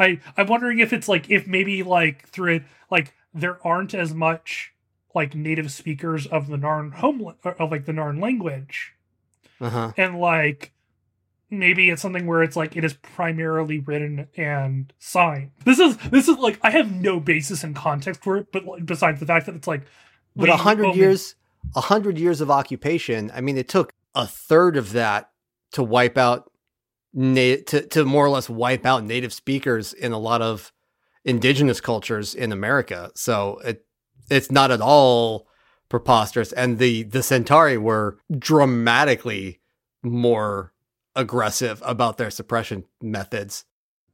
I I'm wondering if it's like if maybe like through it like there aren't as much like native speakers of the Narn home of like the Narn language. Uh-huh. And like maybe it's something where it's like it is primarily written and signed. This is this is like I have no basis in context for it, but like, besides the fact that it's like but a hundred years a hundred years of occupation. I mean, it took a third of that to wipe out na- to to more or less wipe out native speakers in a lot of indigenous cultures in America. So it it's not at all preposterous. And the the Centauri were dramatically more aggressive about their suppression methods.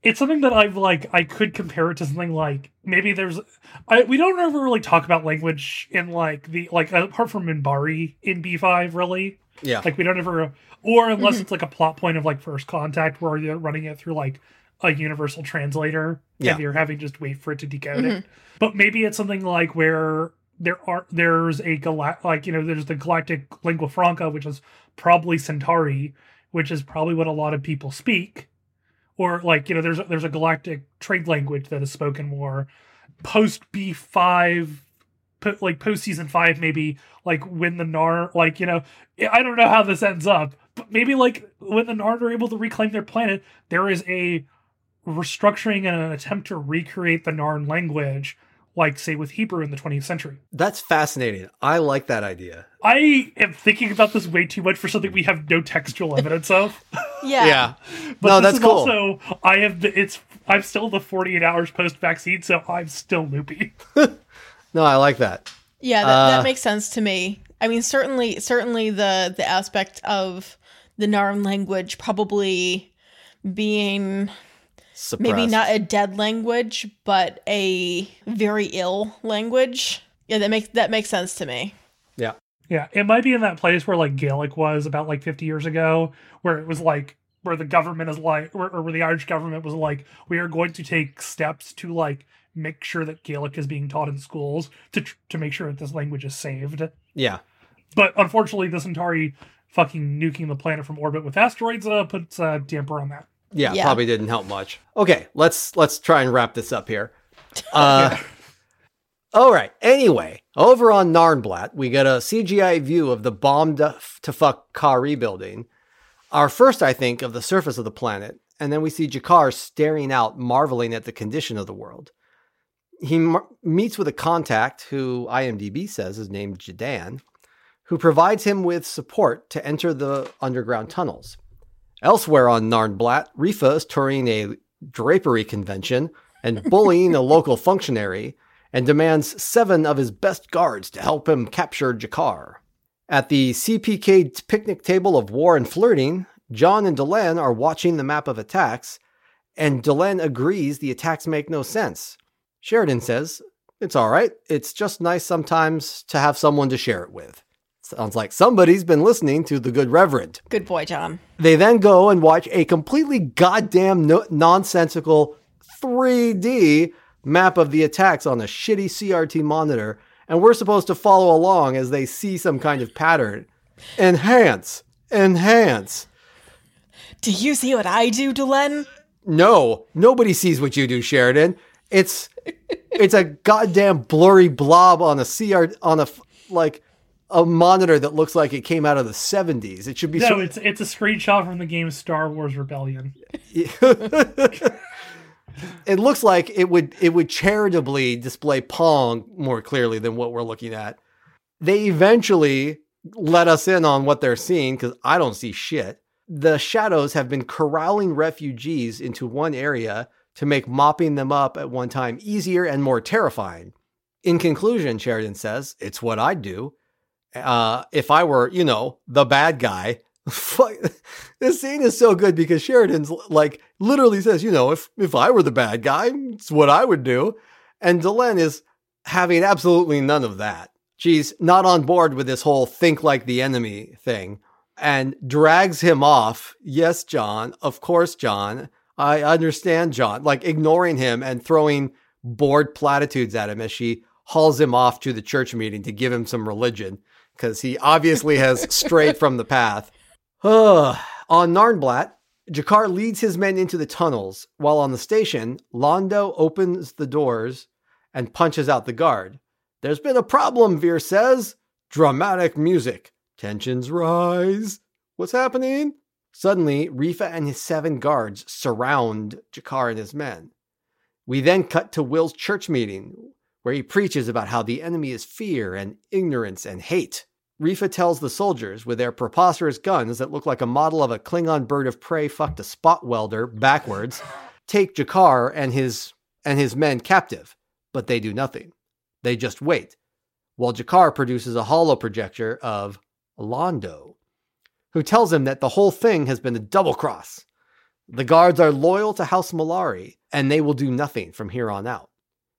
It's something that I've like, I could compare it to something like maybe there's, I, we don't ever really talk about language in like the, like apart from Minbari in B five really. Yeah. Like we don't ever, or unless mm-hmm. it's like a plot point of like First Contact where you're running it through like a universal translator yeah. and you're having to just wait for it to decode mm-hmm. it. But maybe it's something like where there are, there's a galactic, like, you know, there's the galactic lingua franca, which is probably Centauri, which is probably what a lot of people speak, or like, you know, there's, there's a galactic trade language that is spoken more post B five, po- like post season five, maybe like when the Narn, like, you know, I don't know how this ends up, but maybe like when the Narn are able to reclaim their planet, there is a restructuring and an attempt to recreate the Narn language, like say with Hebrew in the twentieth century. That's fascinating. I like that idea. I am thinking about this way too much for something we have no textual evidence of. yeah. yeah. But no, this that's is cool. Also, I have it's I'm still the forty-eight hours post vaccine, so I'm still loopy. No, I like that. Yeah, that, uh, that makes sense to me. I mean, certainly certainly the the aspect of the Narn language probably being suppressed. Maybe not a dead language, but a very ill language. Yeah, that makes that makes sense to me. Yeah. Yeah. It might be in that place where like Gaelic was about like fifty years ago, where it was like where the government is like or, or where the Irish government was like, we are going to take steps to like make sure that Gaelic is being taught in schools to tr- to make sure that this language is saved. Yeah. But unfortunately, the Centauri fucking nuking the planet from orbit with asteroids uh, puts a damper on that. Yeah, yeah, probably didn't help much. Okay, let's let's try and wrap this up here. Uh, yeah. All right. Anyway, over on Narnblatt, we get a C G I view of the bombed to fuck Kari building. Our first, I think, of the surface of the planet, and then we see G'Kar staring out, marveling at the condition of the world. He mar- meets with a contact who I M D B says is named Jadan, who provides him with support to enter the underground tunnels. Elsewhere on Narnblatt, Rifa is touring a drapery convention and bullying a local functionary and demands seven of his best guards to help him capture G'Kar. At the C P K picnic table of war and flirting, John and Delenn are watching the map of attacks, and Delenn agrees the attacks make no sense. Sheridan says, it's all right. It's just nice sometimes to have someone to share it with. Sounds like somebody's been listening to the good reverend. Good boy, John. They then go and watch a completely goddamn no- nonsensical three D map of the attacks on a shitty C R T monitor, and we're supposed to follow along as they see some kind of pattern. Enhance. Enhance. Do you see what I do, Delenn? No. Nobody sees what you do, Sheridan. It's it's a goddamn blurry blob on a C R on a like a monitor that looks like it came out of the seventies. It should be. No, so- it's it's a screenshot from the game Star Wars Rebellion. It looks like it would it would charitably display Pong more clearly than what we're looking at. They eventually let us in on what they're seeing, because I don't see shit. The Shadows have been corralling refugees into one area to make mopping them up at one time easier and more terrifying. In conclusion, Sheridan says, it's what I'd do uh, if I were, you know, the bad guy. This scene is so good because Sheridan's like literally says, you know, if, if I were the bad guy, it's what I would do. And Delenn is having absolutely none of that. She's not on board with this whole think like the enemy thing and drags him off. Yes, John. Of course, John. I understand, John. Like ignoring him and throwing bored platitudes at him as she hauls him off to the church meeting to give him some religion because he obviously has strayed from the path. On Narnblatt, G'Kar leads his men into the tunnels, while on the station, Londo opens the doors and punches out the guard. There's been a problem, Vir says. Dramatic music. Tensions rise. What's happening? Suddenly, Rifa and his seven guards surround G'Kar and his men. We then cut to Will's church meeting, where he preaches about how the enemy is fear and ignorance and hate. Rifa tells the soldiers with their preposterous guns that look like a model of a Klingon bird of prey fucked a spot welder backwards, take G'Kar and his and his men captive, but they do nothing. They just wait, while G'Kar produces a hollow projector of Londo, who tells him that the whole thing has been a double cross. The guards are loyal to House Malari, and they will do nothing from here on out.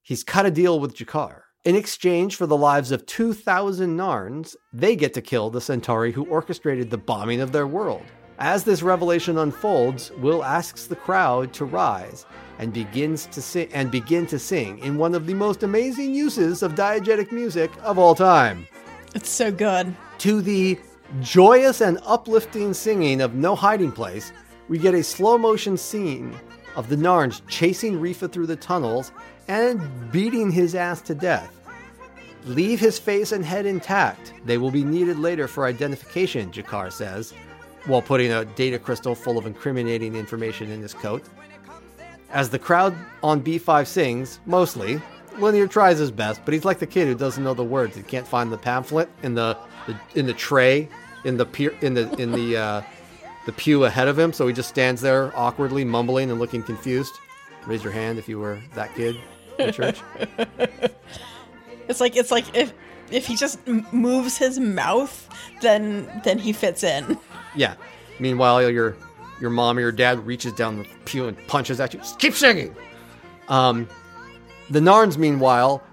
He's cut a deal with G'Kar. In exchange for the lives of two thousand Narns, they get to kill the Centauri who orchestrated the bombing of their world. As this revelation unfolds, Will asks the crowd to rise and begins to sing, and begin to sing in one of the most amazing uses of diegetic music of all time. It's so good. To the joyous and uplifting singing of No Hiding Place, we get a slow-motion scene of the Narns chasing Rifa through the tunnels and beating his ass to death. Leave his face and head intact. They will be needed later for identification, G'Kar says, while putting a data crystal full of incriminating information in his coat. As the crowd on B five sings, mostly, Lennier tries his best, but he's like the kid who doesn't know the words and can't find the pamphlet in the, the in the tray in the pier, in the in the uh, the pew ahead of him, so he just stands there awkwardly mumbling and looking confused. Raise your hand if you were that kid. Church. It's like it's like if if he just moves his mouth, then then he fits in. Yeah. Meanwhile, your your mom or your dad reaches down the pew and punches at you. Just keep singing. Um, the Narns, meanwhile,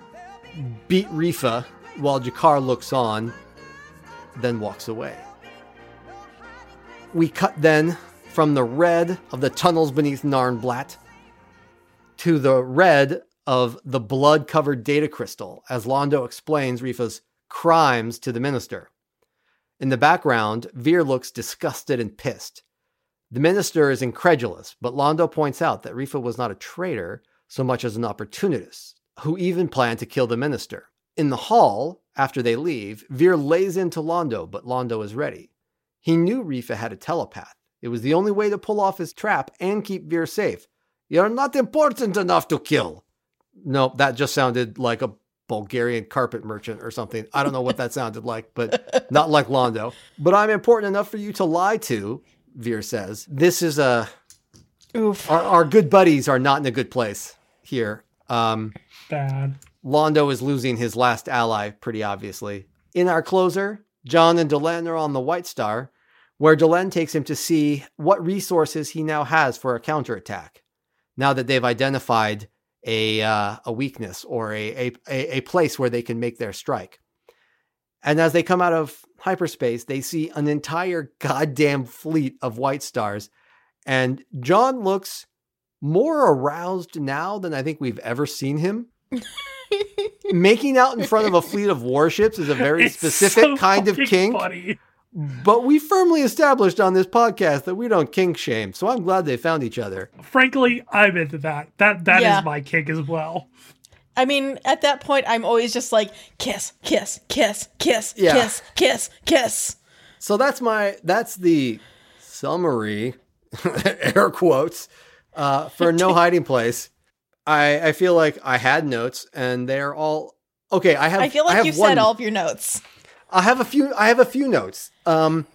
beat Rifa while G'Kar looks on, then walks away. We cut then from the red of the tunnels beneath Narnblatt to the red of the blood-covered data crystal, as Londo explains Rifa's crimes to the minister. In the background, Vir looks disgusted and pissed. The minister is incredulous, but Londo points out that Rifa was not a traitor so much as an opportunist, who even planned to kill the minister. In the hall, after they leave, Vir lays into Londo, but Londo is ready. He knew Rifa had a telepath. It was the only way to pull off his trap and keep Vir safe. You're not important enough to kill. No, that just sounded like a Bulgarian carpet merchant or something. I don't know what that sounded like, but not like Londo. But I'm important enough for you to lie to, Vir says. This is a... Oof. Our, our good buddies are not in a good place here. Um, Bad. Londo is losing his last ally, pretty obviously. In our closer, John and Delenn are on the White Star, where Delenn takes him to see what resources he now has for a counterattack, now that they've identified a uh, a weakness or a, a a place where they can make their strike. And as they come out of hyperspace, they see an entire goddamn fleet of White Stars. And John looks more aroused now than I think we've ever seen him. Making out in front of a fleet of warships is a very it's specific so kind of kink. Funny. But we firmly established on this podcast that we don't kink shame, so I'm glad they found each other. Frankly, I'm into that. That that yeah. is my kink as well. I mean, at that point, I'm always just like, kiss, kiss, kiss, kiss, yeah. kiss, kiss, kiss. So that's my, that's the summary, air quotes, uh, for No Hiding Place. I, I feel like I had notes and they're all, okay, I have I feel like I have you one, said all of your notes. I have a few, I have a few notes. Um,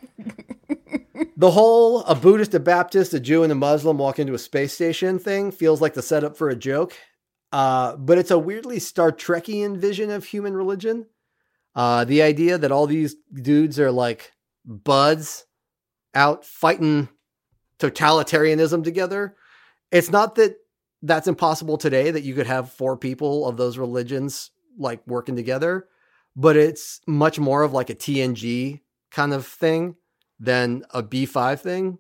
the whole, a Buddhist, a Baptist, a Jew, and a Muslim walk into a space station thing feels like the setup for a joke. Uh, but it's a weirdly Star Trekian vision of human religion. Uh, the idea that all these dudes are like buds out fighting totalitarianism together. It's not that that's impossible today, that you could have four people of those religions like working together, but it's much more of like a T N G kind of thing than a B five thing.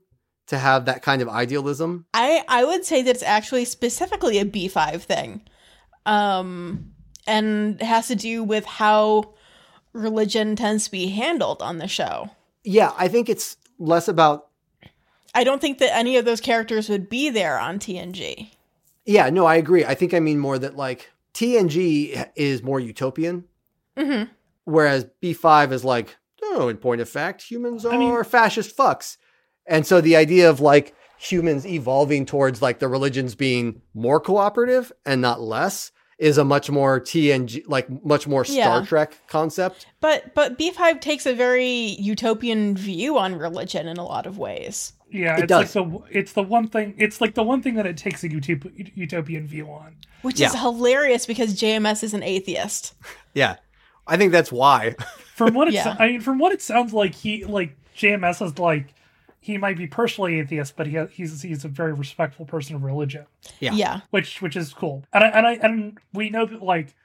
To have that kind of idealism? I, I would say that it's actually specifically a B five thing. Um, and has to do with how religion tends to be handled on the show. Yeah, I think it's less about... I don't think that any of those characters would be there on T N G. Yeah, no, I agree. I think I mean more that, like, T N G is more utopian. Mm-hmm. Whereas B five is like, oh, in point of fact, humans are I mean, fascist fucks. And so the idea of like humans evolving towards like the religions being more cooperative and not less is a much more T N G, like much more Star yeah. Trek concept. But but B five takes a very utopian view on religion in a lot of ways. Yeah, it it's does. Like the it's the one thing. It's like the one thing that it takes a utop, utopian view on, which yeah. is hilarious because J M S is an atheist. Yeah, I think that's why. From what it, yeah. I mean, from what it sounds like, he like J M S is like. He might be personally atheist, but he he's he's a very respectful person of religion. Yeah, yeah. Which which is cool. And I, and I and we know that like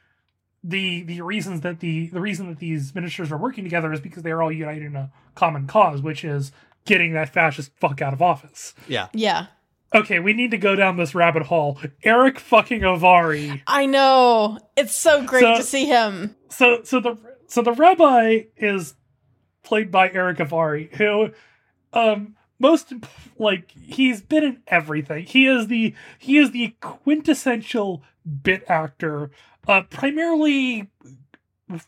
the the reasons that the the reason that these ministers are working together is because they are all united in a common cause, which is getting that fascist fuck out of office. Yeah, yeah. Okay, we need to go down this rabbit hole. Eric fucking Avari. I know, it's so great so, to see him. So so the so the rabbi is played by Eric Avari, who. Um, most like he's been in everything. He is the he is the quintessential bit actor, uh, primarily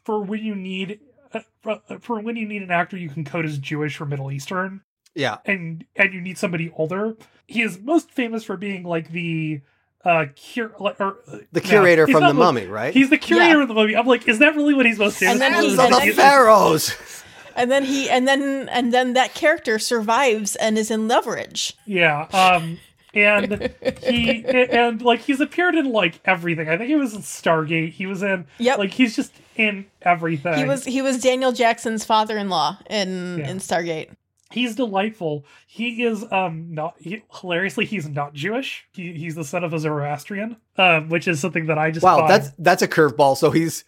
for when you need uh, for, for when you need an actor you can code as Jewish or Middle Eastern. Yeah, and and you need somebody older. He is most famous for being like the uh cur- or, uh, the curator no, from The Mummy, right? He's the curator yeah. of The Mummy. I'm like, is that really what he's most famous for? And then he's the pharaohs. And then he, and then, and then that character survives and is in Leverage. Yeah, um, and he, and, and like he's appeared in like everything. I think he was in Stargate. He was in, yep. like he's just in everything. He was, he was Daniel Jackson's father-in-law in yeah. in Stargate. He's delightful. He is um not he, hilariously. He's not Jewish. He, he's the son of a Zoroastrian, uh, which is something that I just wow. Thought. That's that's a curveball. So he's.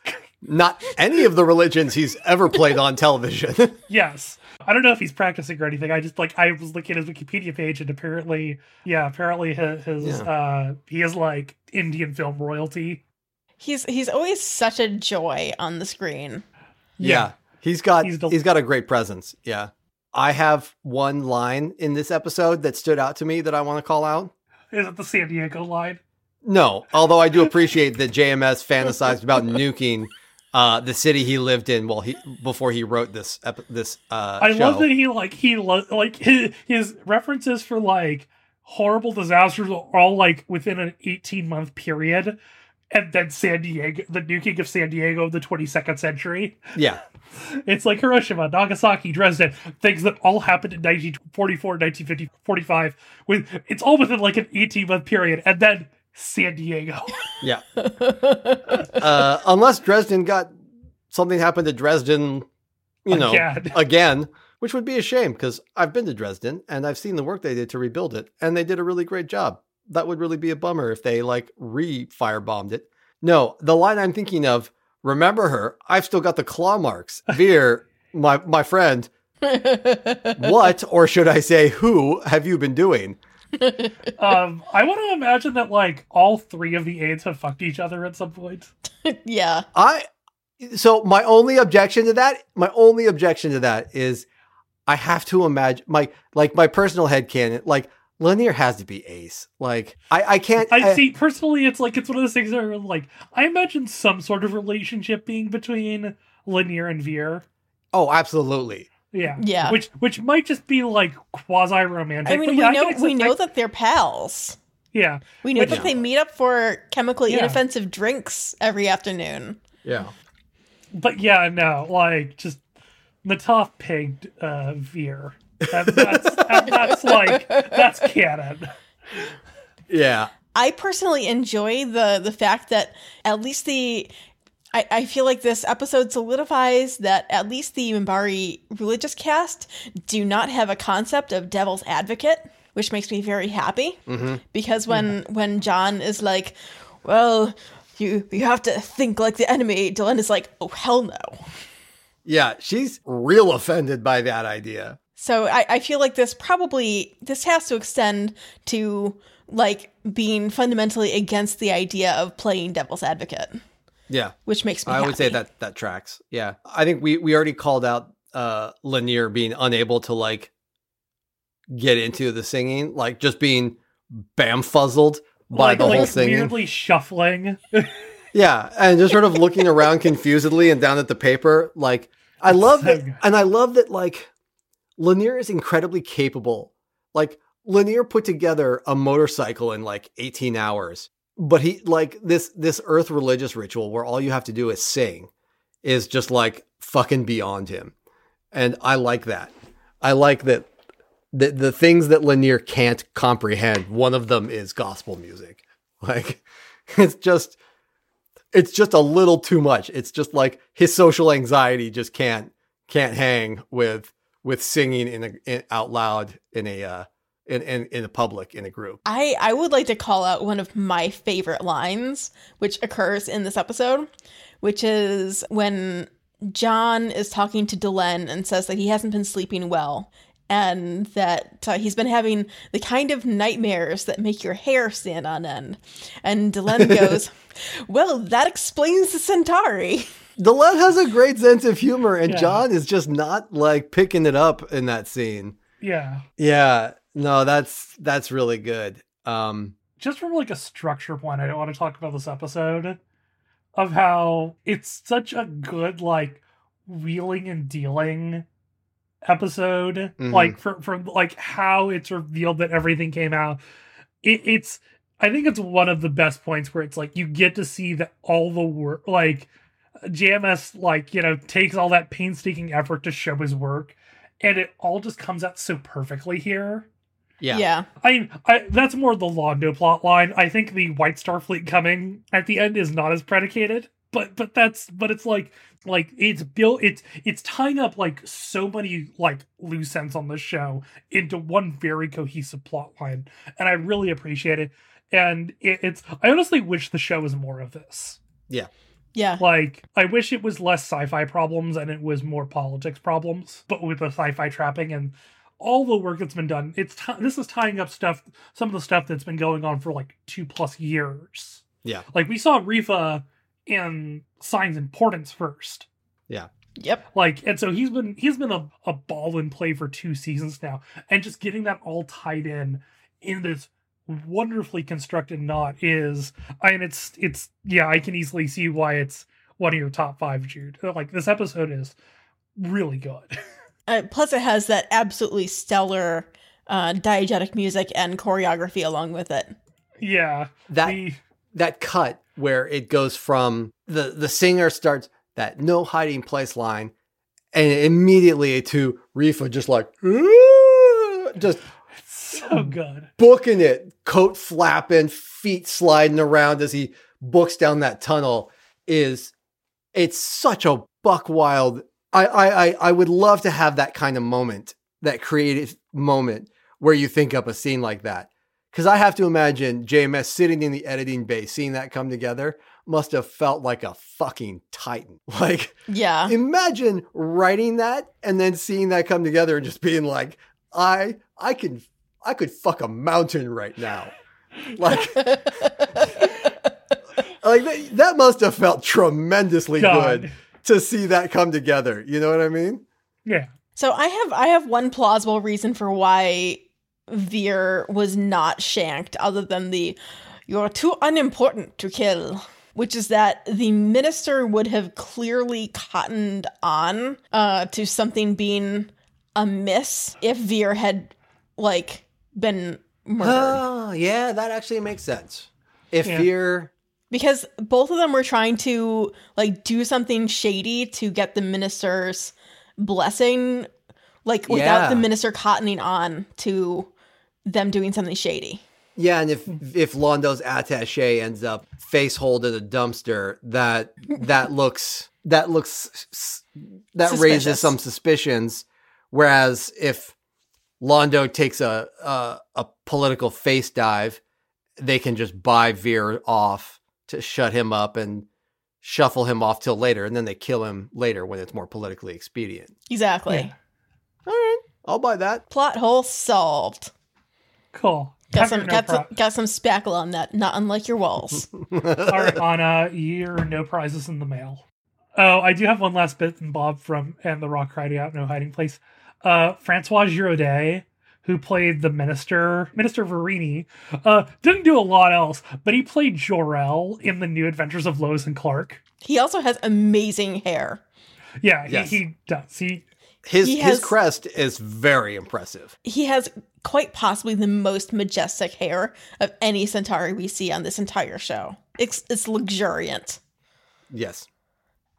Not any of the religions he's ever played on television. Yes. I don't know if he's practicing or anything. I just like, I was looking at his Wikipedia page and apparently, yeah, apparently his, his yeah. uh, he is like Indian film royalty. He's, he's always such a joy on the screen. Yeah. yeah. He's got, he's, del- he's got a great presence. Yeah. I have one line in this episode that stood out to me that I want to call out. Is it the San Diego line? No. Although I do appreciate that J M S fantasized about nuking Uh, the city he lived in while he before he wrote this ep- this uh, I show. Love that he like he lo- like his, his references for like horrible disasters are all like within an eighteen month period, and then San Diego, the nuking of San Diego of the twenty-second century. Yeah, it's like Hiroshima, Nagasaki, Dresden, things that all happened in nineteen forty-four, nineteen fifty, forty-five. With it's all within like an eighteen month period, and then. San Diego. Yeah. Uh, unless Dresden got something happened to Dresden, you know, again, again which would be a shame because I've been to Dresden and I've seen the work they did to rebuild it. And they did a really great job. That would really be a bummer if they like re-firebombed it. No, the line I'm thinking of, remember her, I've still got the claw marks. Vir, my, my friend, what, or should I say who, have you been doing? um, I want to imagine that like all three of the aides have fucked each other at some point. Yeah. I so my only objection to that, my only objection to that is I have to imagine my like my personal headcanon, like Lennier has to be ace. Like, I, I can't... I, I see, personally, it's like, it's one of those things that are like, I imagine some sort of relationship being between Lennier and Vir. Oh, absolutely. Yeah. Yeah. Which which might just be like quasi-romantic. I mean, we, yeah, know, I we know that they're pals. Yeah. We know which, that they meet up for chemically yeah. inoffensive drinks every afternoon. Yeah. But yeah, no, like, just Na'Toth pigged uh, Vir. That, that's, that, that's like, that's canon. Yeah. I personally enjoy the the fact that at least the, I, I feel like this episode solidifies that at least the Minbari religious cast do not have a concept of devil's advocate, which makes me very happy. Mm-hmm. Because when, yeah. when John is like, well, you, you have to think like the enemy, Delenn is like, oh, hell no. Yeah, she's real offended by that idea. So I, I feel like this probably, this has to extend to, like, being fundamentally against the idea of playing devil's advocate. Yeah. Which makes me I happy. Would say that that tracks. Yeah. I think we, we already called out uh, Lennier being unable to, like, get into the singing. Like, just being bamfuzzled by like, the like whole singing. Like, weirdly shuffling. Yeah. And just sort of looking around confusedly and down at the paper. Like, I love that. And I love that, like... Lennier is incredibly capable. Like, Lennier put together a motorcycle in like eighteen hours, but he like this, this earth religious ritual where all you have to do is sing is just like fucking beyond him. And I like that. I like that the, the things that Lennier can't comprehend. One of them is gospel music. Like it's just, it's just a little too much. It's just like his social anxiety just can't, can't hang with, with singing in, a, in out loud in a uh, in in in a public in a group. I, I would like to call out one of my favorite lines, which occurs in this episode, which is when John is talking to Delenn and says that he hasn't been sleeping well and that uh, he's been having the kind of nightmares that make your hair stand on end. And Delenn goes, "Well, that explains the Centauri." Delenn has a great sense of humor, and yeah. John is just not like picking it up in that scene. Yeah, yeah, no, that's that's really good. Um, just from like a structure point, I don't want to talk about this episode of how it's such a good like wheeling and dealing episode. Mm-hmm. Like from from like how it's revealed that everything came out. It, it's I think it's one of the best points where it's like you get to see that all the work like. J M S, like, you know, takes all that painstaking effort to show his work, and it all just comes out so perfectly here. Yeah. Yeah. I, I that's more the Londo plot line. I think the White Star fleet coming at the end is not as predicated, but but that's but it's like like it's built it's it's tying up like so many like loose ends on this show into one very cohesive plot line. And I really appreciate it. And it, it's I honestly wish the show was more of this. Yeah. Yeah. Like, I wish it was less sci-fi problems and it was more politics problems, but with the sci-fi trapping and all the work that's been done, it's t- this is tying up stuff, some of the stuff that's been going on for like two plus years. Yeah. Like, we saw Rifa in Signs Importance first. Yeah. Yep. Like, and so he's been, he's been a, a ball in play for two seasons now, and just getting that all tied in in this wonderfully constructed knot is I and it's it's yeah I can easily see why it's one of your top five, Jude. Like, this episode is really good. Uh, plus it has that absolutely stellar uh diegetic music and choreography along with it. Yeah, that the, that cut where it goes from the the singer starts that No Hiding Place line and immediately to Rifa just like just so good. Booking it, coat flapping, feet sliding around as he books down that tunnel is, it's such a buck wild. I, I, I would love to have that kind of moment, that creative moment where you think up a scene like that. Because I have to imagine J M S sitting in the editing bay, seeing that come together, must have felt like a fucking titan. Like, yeah. Imagine writing that and then seeing that come together and just being like, I, I can I could fuck a mountain right now. Like, like that, that must have felt tremendously God. Good to see that come together. You know what I mean? Yeah. So I have I have one plausible reason for why Vir was not shanked, other than the "you're too unimportant to kill," which is that the minister would have clearly cottoned on uh, to something being amiss if Vir had, like, been murdered. Oh, yeah, that actually makes sense. If yeah. Vir... Because both of them were trying to, like, do something shady to get the minister's blessing, like, without yeah. the minister cottoning on to them doing something shady. Yeah, and if if Londo's attaché ends up face-holed in a dumpster, that that looks that looks that Suspicious. raises some suspicions. Whereas if Londo takes a, a a political face dive, they can just buy Vir off to shut him up and shuffle him off till later, and then they kill him later when it's more politically expedient. Exactly. Yeah. All right, I'll buy that. Plot hole solved. Cool. Got some, no got, some, got some spackle on that, not unlike your walls. All right, Anna, your no prizes in the mail. Oh, I do have one last bit and Bob from and The Rock Cried Out, No Hiding Place. Uh, Francois Giraudet, who played the minister, Minister Verini, uh, didn't do a lot else, but he played Jor-El in The New Adventures of Lois and Clark. He also has amazing hair. Yeah, he, yes. he does. He, his he has, his crest is very impressive. He has... quite possibly the most majestic hair of any Centauri we see on this entire show. It's, it's luxuriant. Yes.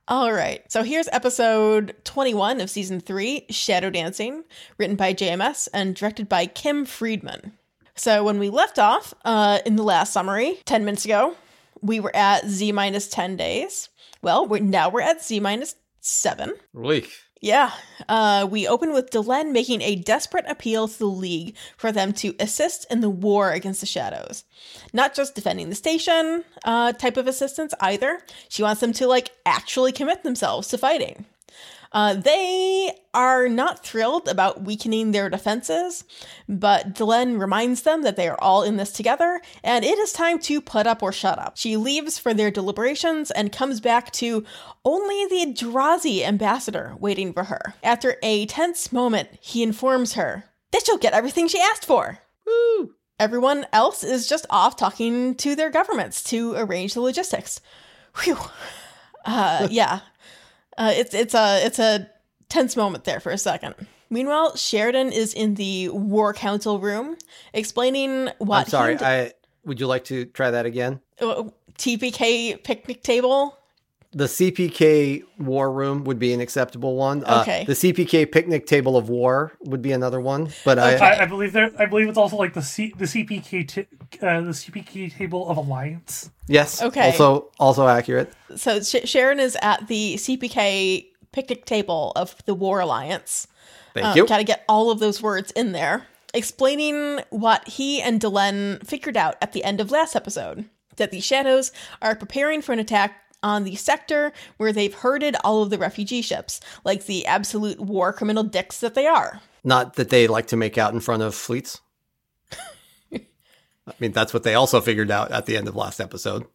All right. So here's episode twenty-one of season three, Shadow Dancing, written by J M S and directed by Kim Friedman. So when we left off uh, in the last summary, ten minutes ago, we were at Z minus ten days. Well, we're, now we're at Z minus seven. Relief. Yeah, uh, we open with Delenn making a desperate appeal to the League for them to assist in the war against the Shadows. Not just defending the station uh, type of assistance either. She wants them to, like, actually commit themselves to fighting. Uh, they are not thrilled about weakening their defenses, but Delenn reminds them that they are all in this together, and it is time to put up or shut up. She leaves for their deliberations and comes back to only the Drazi ambassador waiting for her. After a tense moment, he informs her that she'll get everything she asked for. Woo! Everyone else is just off talking to their governments to arrange the logistics. Whew. Uh, yeah. Uh, it's it's a it's a tense moment there for a second. Meanwhile, Sheridan is in the War Council room explaining what. I'm sorry, d- I would you like to try that again? Uh, T P K picnic table. The C P K war room would be an acceptable one. Okay. Uh, the C P K picnic table of war would be another one. But okay. I, I, I believe there. I believe it's also like the C, the C P K t- uh, the C P K table of alliance. Yes. Okay. Also, also accurate. So Sh- Sharon is at the C P K picnic table of the War Alliance. Thank um, you. Got to get all of those words in there. Explaining what he and Delenn figured out at the end of last episode, that the Shadows are preparing for an attack on the sector where they've herded all of the refugee ships, like the absolute war criminal dicks that they are. Not that they like to make out in front of fleets. I mean, that's what they also figured out at the end of last episode.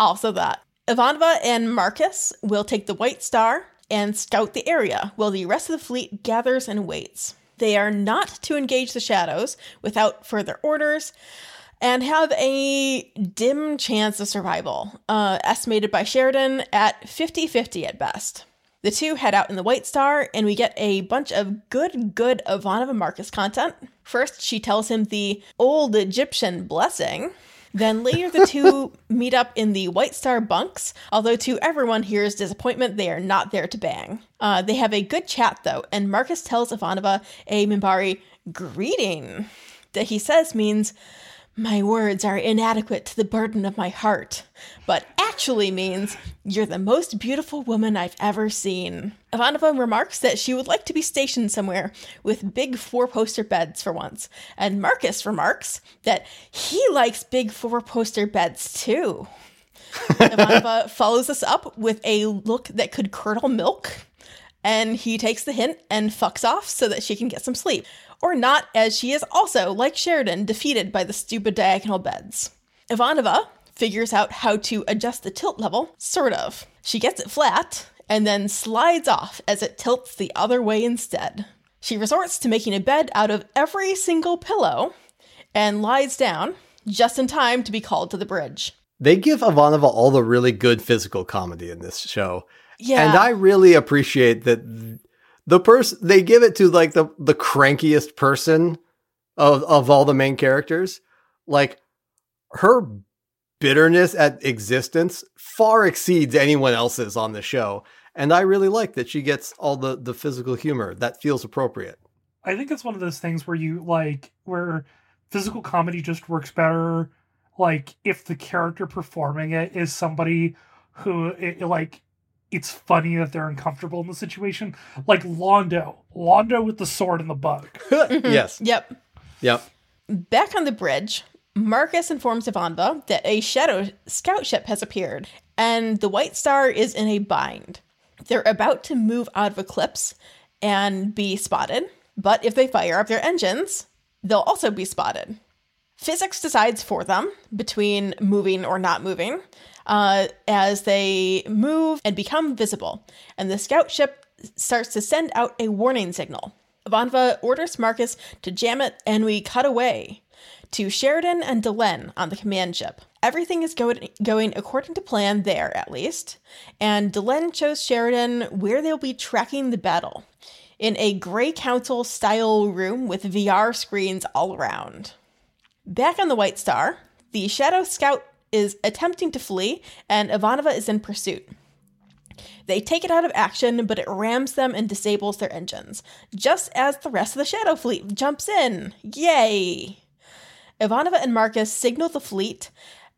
Also that. Ivanova and Marcus will take the White Star and scout the area while the rest of the fleet gathers and waits. They are not to engage the Shadows without further orders, and have a dim chance of survival, uh, estimated by Sheridan at fifty-fifty at best. The two head out in the White Star, and we get a bunch of good, good Ivanova Marcus content. First, she tells him the old Egyptian blessing. Then later, the two meet up in the White Star bunks, although to everyone here's disappointment, they are not there to bang. Uh, they have a good chat, though, and Marcus tells Ivanova a Minbari greeting that he says means... "My words are inadequate to the burden of my heart," but actually means, "You're the most beautiful woman I've ever seen." Ivanova remarks that she would like to be stationed somewhere with big four-poster beds for once, and Marcus remarks that he likes big four-poster beds too. Ivanova follows this up with a look that could curdle milk, and he takes the hint and fucks off so that she can get some sleep. Or not, as she is also, like Sheridan, defeated by the stupid diagonal beds. Ivanova figures out how to adjust the tilt level, sort of. She gets it flat, and then slides off as it tilts the other way instead. She resorts to making a bed out of every single pillow and lies down just in time to be called to the bridge. They give Ivanova all the really good physical comedy in this show. Yeah. And I really appreciate that the person they give it to, like the, the crankiest person of, of all the main characters. Like, her bitterness at existence far exceeds anyone else's on the show. And I really like that she gets all the, the physical humor that feels appropriate. I think it's one of those things where you like, where physical comedy just works better. Like, if the character performing it is somebody who it, like, it's funny that they're uncomfortable in the situation. Like Londo, Londo with the sword and the bug. Mm-hmm. Yes. Yep. Yep. Back on the bridge, Marcus informs Ivanova that a Shadow scout ship has appeared and the White Star is in a bind. They're about to move out of Eclipse and be spotted, but if they fire up their engines, they'll also be spotted. Physics decides for them between moving or not moving uh, as they move and become visible, and the scout ship starts to send out a warning signal. Ivanova orders Marcus to jam it, and we cut away to Sheridan and Delenn on the command ship. Everything is going going according to plan there, at least, and Delenn shows Sheridan where they'll be tracking the battle, in a Grey Council-style room with V R screens all around. Back on the White Star, the Shadow Scout is attempting to flee, and Ivanova is in pursuit. They take it out of action, but it rams them and disables their engines, just as the rest of the Shadow fleet jumps in. Yay! Ivanova and Marcus signal the fleet,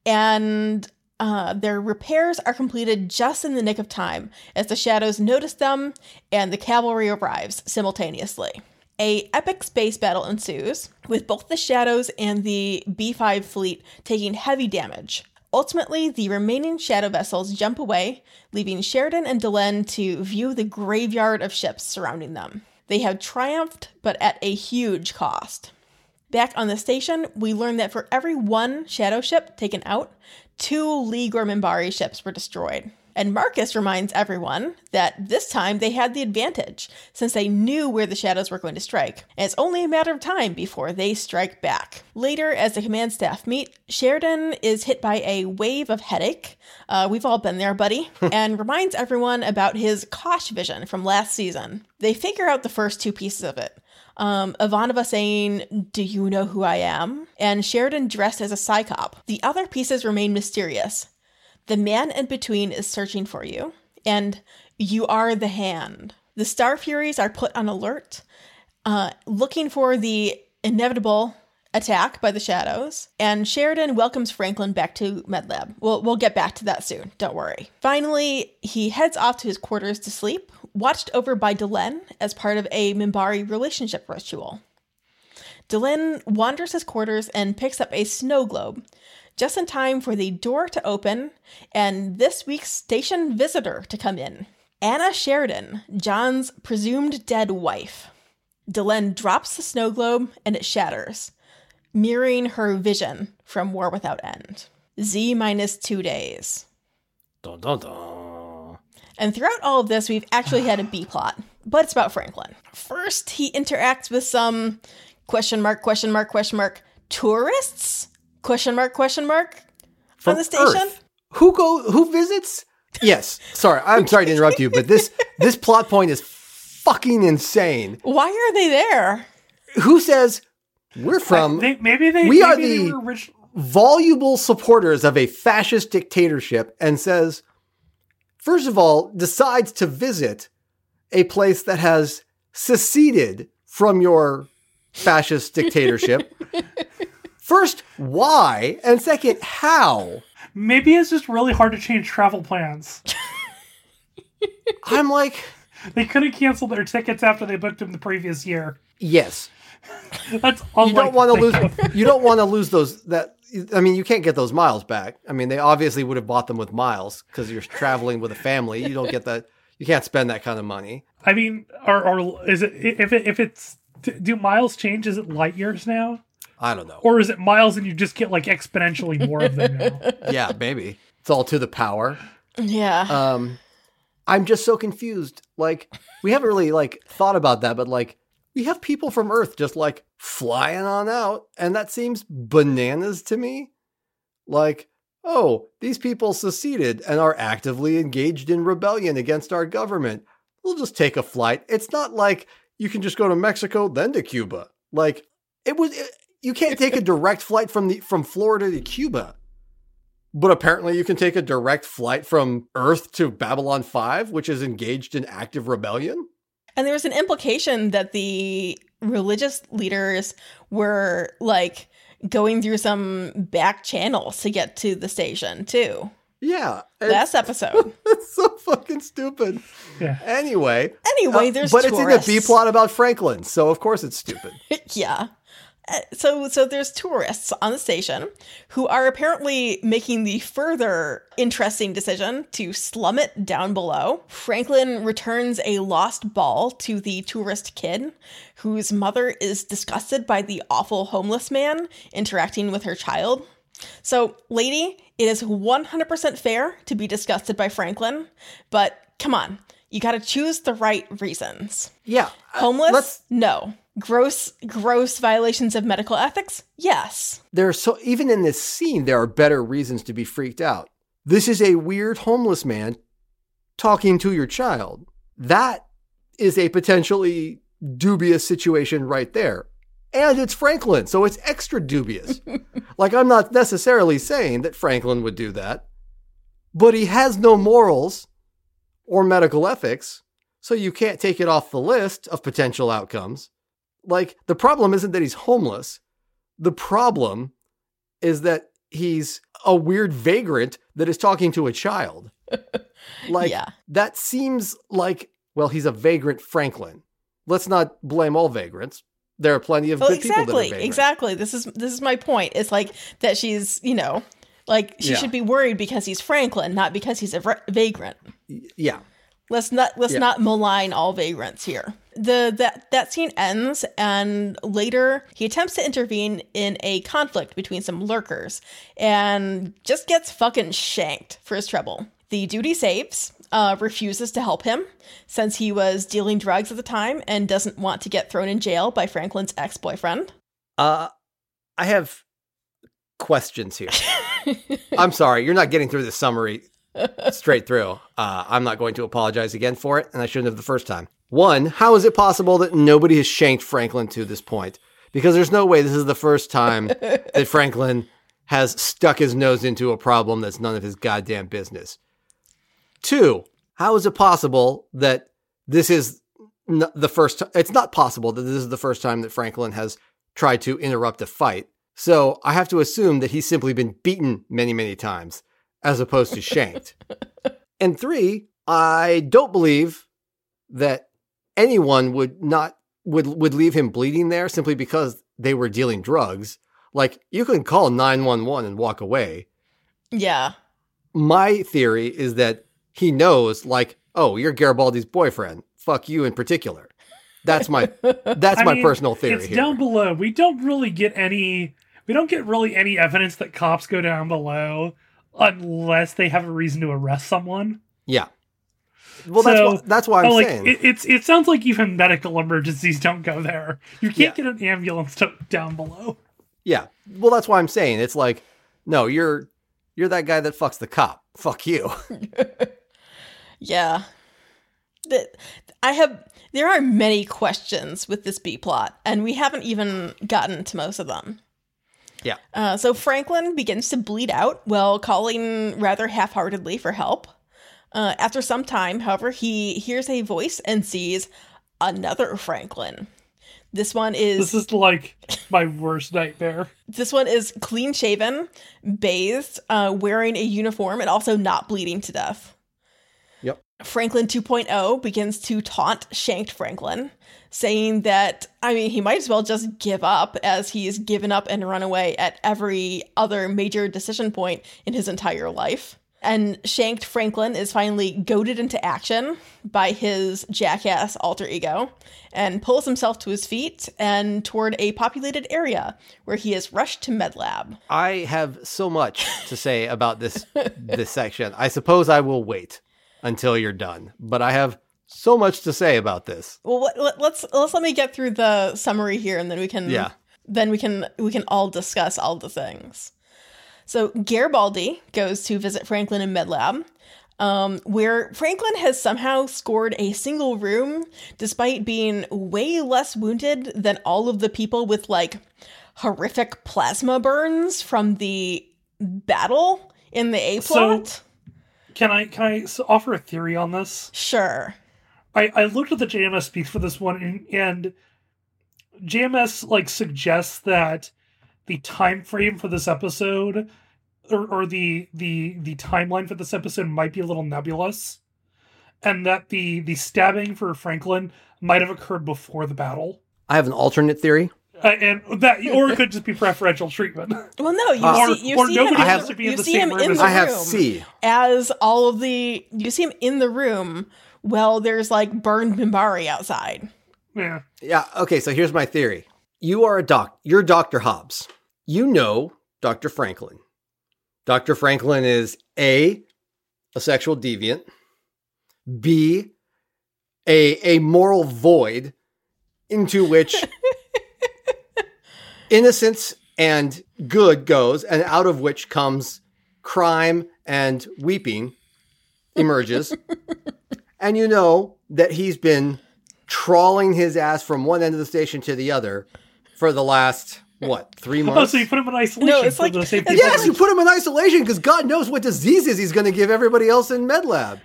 and uh, their repairs are completed just in the nick of time, as the Shadows notice them and the cavalry arrives simultaneously. A epic space battle ensues, with both the Shadows and the B five fleet taking heavy damage. Ultimately, the remaining Shadow vessels jump away, leaving Sheridan and Delenn to view the graveyard of ships surrounding them. They have triumphed, but at a huge cost. Back on the station, we learn that for every one Shadow ship taken out, two League or Minbari ships were destroyed. And Marcus reminds everyone that this time they had the advantage, since they knew where the Shadows were going to strike, and it's only a matter of time before they strike back. Later, as the command staff meet, Sheridan is hit by a wave of headache, uh, we've all been there, buddy, and reminds everyone about his Kosh vision from last season. They figure out the first two pieces of it. Um, Ivanova saying, "Do you know who I am?" and Sheridan dressed as a psychop. The other pieces remain mysterious. The man in between is searching for you, and you are the hand. The Star Furies are put on alert, uh, looking for the inevitable attack by the Shadows, and Sheridan welcomes Franklin back to MedLab. We'll, we'll get back to that soon, don't worry. Finally, he heads off to his quarters to sleep, watched over by Delenn as part of a Minbari relationship ritual. Delenn wanders his quarters and picks up a snow globe, just in time for the door to open and this week's station visitor to come in. Anna Sheridan, John's presumed dead wife. Delenn drops the snow globe and it shatters, mirroring her vision from War Without End. Z minus two days. Dun, dun, dun. And throughout all of this, we've actually had a B-plot, but it's about Franklin. First, he interacts with some question mark, question mark, question mark, tourists? Question mark, question mark? From on the station? Earth. Who go? Who visits? Yes. Sorry, I'm sorry to interrupt you, but this this plot point is fucking insane. Why are they there? Who says... We're from, they, maybe they, we maybe are the were rich- voluble supporters of a fascist dictatorship, and says, first of all, decides to visit a place that has seceded from your fascist dictatorship. First, why? And second, how? Maybe it's just really hard to change travel plans. I'm like... They couldn't cancel their tickets after they booked them the previous year. Yes. That's you don't want to lose. Of. You don't want to lose those. That I mean, you can't get those miles back. I mean, they obviously would have bought them with miles because you're traveling with a family. You don't get that. You can't spend that kind of money. I mean, or, or is it if it if it's do miles change? Is it light years now? I don't know. Or is it miles and you just get like exponentially more of them now? Yeah, maybe it's all to the power. Yeah. Um, I'm just so confused. Like we haven't really like thought about that, but like. we have people from Earth just like flying on out. And that seems bananas to me. Like, oh, these people seceded and are actively engaged in rebellion against our government. We'll just take a flight. It's not like you can just go to Mexico, then to Cuba. Like it was, it, you can't take a direct flight from the, from Florida to Cuba, but apparently you can take a direct flight from Earth to Babylon five, which is engaged in active rebellion. And there was an implication that the religious leaders were like going through some back channels to get to the station too. Yeah. Last episode. It's so fucking stupid. Yeah. Anyway. Anyway, there's uh, but tourists. But it's in a B-plot about Franklin, so of course it's stupid. Yeah. So so there's tourists on the station who are apparently making the further interesting decision to slum it down below. Franklin returns a lost ball to the tourist kid whose mother is disgusted by the awful homeless man interacting with her child. So, lady, it is one hundred percent fair to be disgusted by Franklin, but come on, you got to choose the right reasons. Yeah. Homeless? Let's... No. Gross, gross violations of medical ethics? Yes. There are so even in this scene, there are better reasons to be freaked out. This is a weird homeless man talking to your child. That is a potentially dubious situation right there. And it's Franklin, so it's extra dubious. Like, I'm not necessarily saying that Franklin would do that, but he has no morals or medical ethics, so you can't take it off the list of potential outcomes. Like, the problem isn't that he's homeless. The problem is that he's a weird vagrant that is talking to a child. Like, yeah. That seems like, well, he's a vagrant Franklin. Let's not blame all vagrants. There are plenty of well, good exactly, people that are vagrant. Exactly. This is this is my point. It's like that she's, you know, like she yeah. should be worried because he's Franklin, not because he's a v- vagrant. Yeah. Let's not let's yeah. not malign all vagrants here. The that that scene ends, and later he attempts to intervene in a conflict between some lurkers and just gets fucking shanked for his trouble. The duty saves. Uh, refuses to help him since he was dealing drugs at the time and doesn't want to get thrown in jail by Franklin's ex-boyfriend. Uh, I have questions here. I'm sorry, you're not getting through the summary straight through. Uh, I'm not going to apologize again for it, and I shouldn't have the first time. One, how is it possible that nobody has shanked Franklin to this point? Because there's no way this is the first time that Franklin has stuck his nose into a problem that's none of his goddamn business. Two, how is it possible that this is n- the first time? It's not possible that this is the first time that Franklin has tried to interrupt a fight. So I have to assume that he's simply been beaten many, many times as opposed to shanked. And three, I don't believe that anyone would not would would leave him bleeding there simply because they were dealing drugs. Like, you can call nine one one and walk away. Yeah. My theory is that he knows, like, oh, you're Garibaldi's boyfriend. Fuck you in particular. That's my that's I my mean, personal theory it's here. Down below, we don't really get any we don't get really any evidence that cops go down below unless they have a reason to arrest someone. Yeah. Well, so, that's why, that's why I'm like, saying it, it's it sounds like even medical emergencies don't go there. You can't yeah. get an ambulance to, down below. Yeah. Well, that's why I'm saying it's like, no, you're you're that guy that fucks the cop. Fuck you. Yeah. The, I have, there are many questions with this B plot, and we haven't even gotten to most of them. Yeah. Uh, so Franklin begins to bleed out while calling rather half-heartedly for help. Uh, after some time, however, he hears a voice and sees another Franklin. This one is... This is like my worst nightmare. This one is clean-shaven, bathed, uh, wearing a uniform, and also not bleeding to death. Yep. Franklin two point oh begins to taunt shanked Franklin, saying that, I mean, he might as well just give up, as he's given up and run away at every other major decision point in his entire life. And shanked Franklin is finally goaded into action by his jackass alter ego and pulls himself to his feet and toward a populated area where he is rushed to MedLab. I have so much to say about this this section. I suppose I will wait until you're done, but I have so much to say about this. Well, let, let's let's let me get through the summary here, and then we can yeah. then we can we can all discuss all the things. So Garibaldi goes to visit Franklin in MedLab, um, where Franklin has somehow scored a single room despite being way less wounded than all of the people with like horrific plasma burns from the battle in the A plot. So can I can I offer a theory on this? Sure. I, I looked at the J M S piece for this one, and, and J M S like suggests that the time frame for this episode, or, or the the the timeline for this episode, might be a little nebulous, and that the the stabbing for Franklin might have occurred before the battle. I have an alternate theory, uh, and that, or it could just be preferential treatment. Well, no, you uh, see, you or, see or him. I have, you see him in the I have room C. as all of the. You see him in the room. Well, there's like burned Minbari outside. Yeah. Yeah. Okay. So here's my theory. You are a doc. You're Doctor Hobbs. You know Doctor Franklin. Doctor Franklin is A, a sexual deviant. B, a, a moral void into which innocence and good goes, and out of which comes crime and weeping emerges. And you know that he's been trawling his ass from one end of the station to the other for the last, what, three months? Oh, so you put him in isolation. No, it's like, yes, yeah, you put him in isolation because God knows what diseases he's going to give everybody else in MedLab.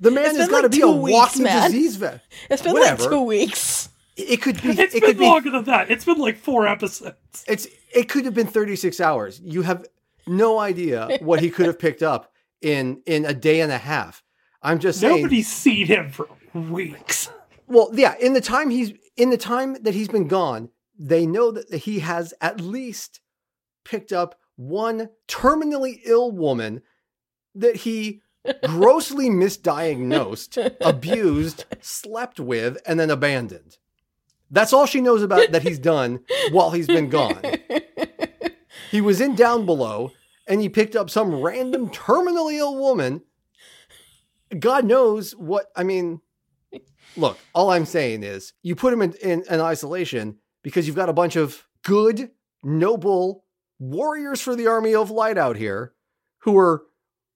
The man has got to be a walking disease vet. It's been like two weeks. It could be. It's been longer than that. It's been like four episodes. It's It could have been thirty-six hours. You have no idea what he could have picked up in in a day and a half. I'm just saying. Nobody's seen him for weeks. Well, yeah, in the time he's in the time that he's been gone, they know that he has at least picked up one terminally ill woman that he grossly misdiagnosed, abused, slept with, and then abandoned. That's all she knows about that he's done while he's been gone. He was in Down Below, and he picked up some random terminally ill woman. God knows what, I mean, look, all I'm saying is you put him in, in, in isolation because you've got a bunch of good, noble warriors for the army of light out here who are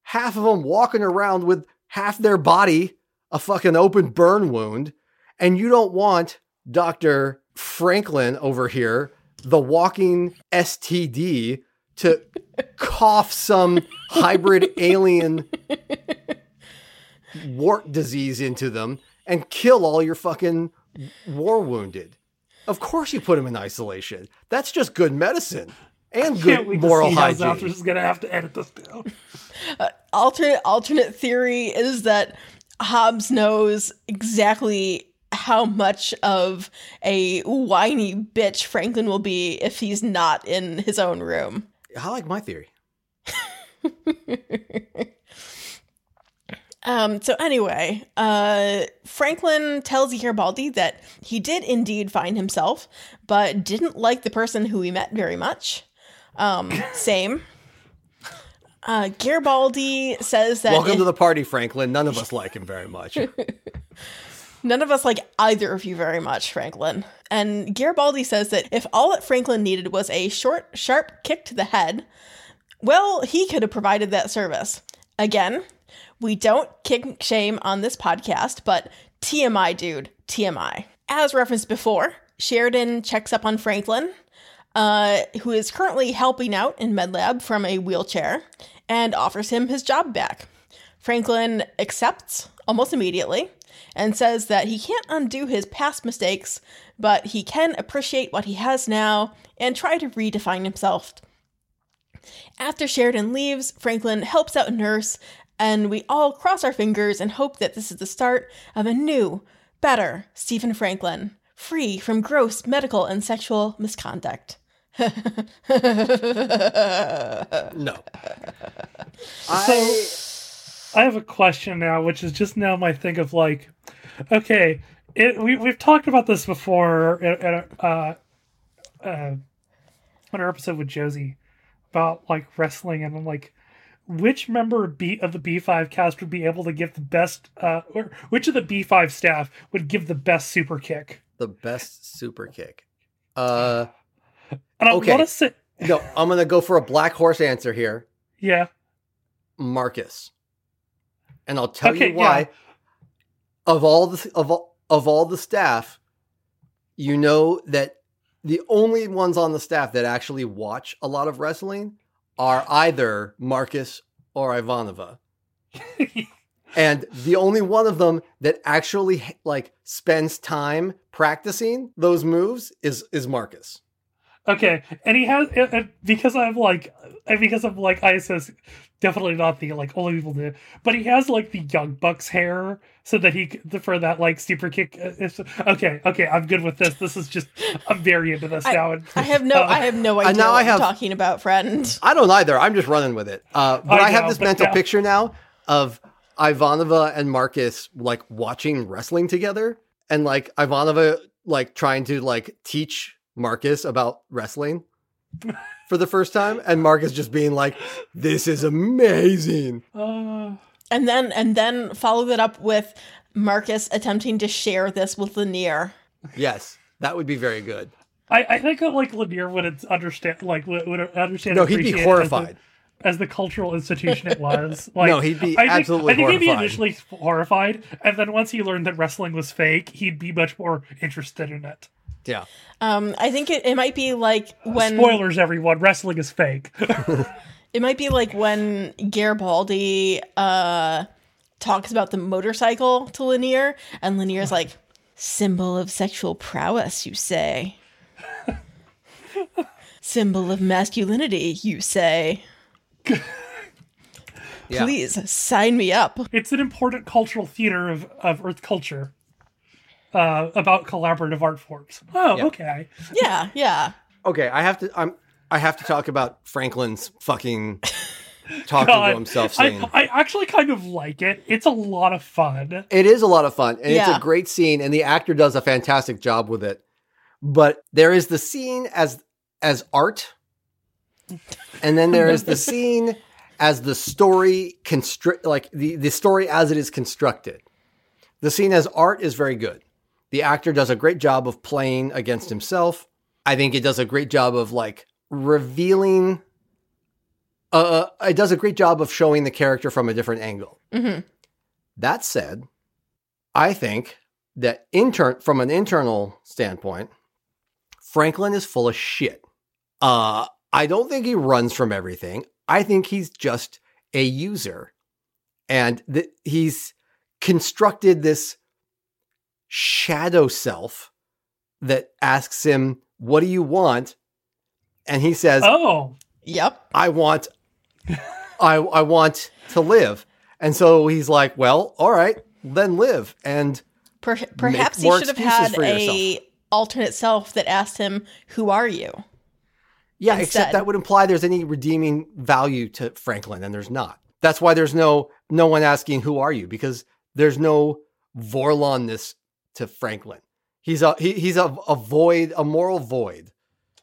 half of them walking around with half their body, a fucking open burn wound. And you don't want Doctor Franklin over here, the walking S T D, to cough some hybrid alien wart disease into them and kill all your fucking war wounded. Of course you put him in isolation. That's just good medicine and good moral hygiene. I'm just gonna have to edit this down. Uh, alternate alternate theory is that Hobbs knows exactly how much of a whiny bitch Franklin will be if he's not in his own room. I like my theory. Um, so anyway, uh, Franklin tells Garibaldi that he did indeed find himself, but didn't like the person who he met very much. Um, same. Uh, Garibaldi says that... Welcome it, to the party, Franklin. None of us like him very much. None of us like either of you very much, Franklin. And Garibaldi says that if all that Franklin needed was a short, sharp kick to the head, well, he could have provided that service. Again... We don't kick shame on this podcast, but T M I, dude, T M I. As referenced before, Sheridan checks up on Franklin, uh, who is currently helping out in MedLab from a wheelchair, and offers him his job back. Franklin accepts almost immediately and says that he can't undo his past mistakes, but he can appreciate what he has now and try to redefine himself. After Sheridan leaves, Franklin helps out a nurse, and we all cross our fingers and hope that this is the start of a new, better Stephen Franklin, free from gross medical and sexual misconduct. No. I... So, I have a question now, which is just now my thing of like, okay, it, we, we've talked about this before at, at, uh, uh, on our episode with Josie about like wrestling and like, which member B of the B five cast would be able to give the best, uh, or which of the B five staff would give the best super kick? The best super kick. Uh, and I okay. want to say... no, I'm going to go for a black horse answer here. Yeah. Marcus. And I'll tell okay, you why. Yeah. Of all the of all, of all the staff, you know that the only ones on the staff that actually watch a lot of wrestling are either Marcus or Ivanova. And the only one of them that actually like spends time practicing those moves is is Marcus. Okay, and he has and because I'm like because I'm like ISIS, definitely not the like only people do, but he has like the Young Bucks hair so that he for that like super kick. Okay, okay, I'm good with this. This is just I'm very into this I, now. And, I have no, uh, I have no idea what I have, you're talking about, friend. I don't either. I'm just running with it. Uh, but I, I know, have this mental yeah. picture now of Ivanova and Marcus like watching wrestling together, and like Ivanova like trying to like teach Marcus about wrestling for the first time, and Marcus just being like, this is amazing. Uh, and then and then follow that up with Marcus attempting to share this with Lennier. Yes, that would be very good. I, I think that like Lennier wouldn't understand like would understand no, he'd be horrified. As the cultural institution it was. Like, no, he'd be I think, absolutely I think horrified. He'd be initially horrified, and then once he learned that wrestling was fake, he'd be much more interested in it. Yeah. Um, I think it, it might be like when... Spoilers, everyone. Wrestling is fake. It might be like when Garibaldi uh, talks about the motorcycle to Lennier, and Lanier's like, symbol of sexual prowess, you say. Symbol of masculinity, you say. Yeah. Please sign me up. It's an important cultural theater of, of Earth culture uh, about collaborative art forms. Oh, yeah. Okay. Yeah, yeah. Okay, I have to. I'm. I have to talk about Franklin's fucking talking God, to himself. Scene. I, I actually kind of like it. It's a lot of fun. It is a lot of fun, and yeah. It's a great scene, and the actor does a fantastic job with it. But there is the scene as as art. And then there is the scene as the story construct, like the, the story as it is constructed. The scene as art is very good. The actor does a great job of playing against himself. I think it does a great job of like revealing. Uh, it does a great job of showing the character from a different angle. Mm-hmm. That said, I think that intern from an internal standpoint, Franklin is full of shit. Uh, I don't think he runs from everything. I think he's just a user. And th- he's constructed this shadow self that asks him, what do you want? And he says, oh, yep. I want, I, I want to live. And so he's like, well, all right, then live. And per- perhaps he should have had a alternate self that asked him, who are you? Yeah, instead. Except that would imply there's any redeeming value to Franklin, and there's not. That's why there's no no one asking, who are you? Because there's no Vorlon-ness to Franklin. He's a he, he's a, a void, a moral void.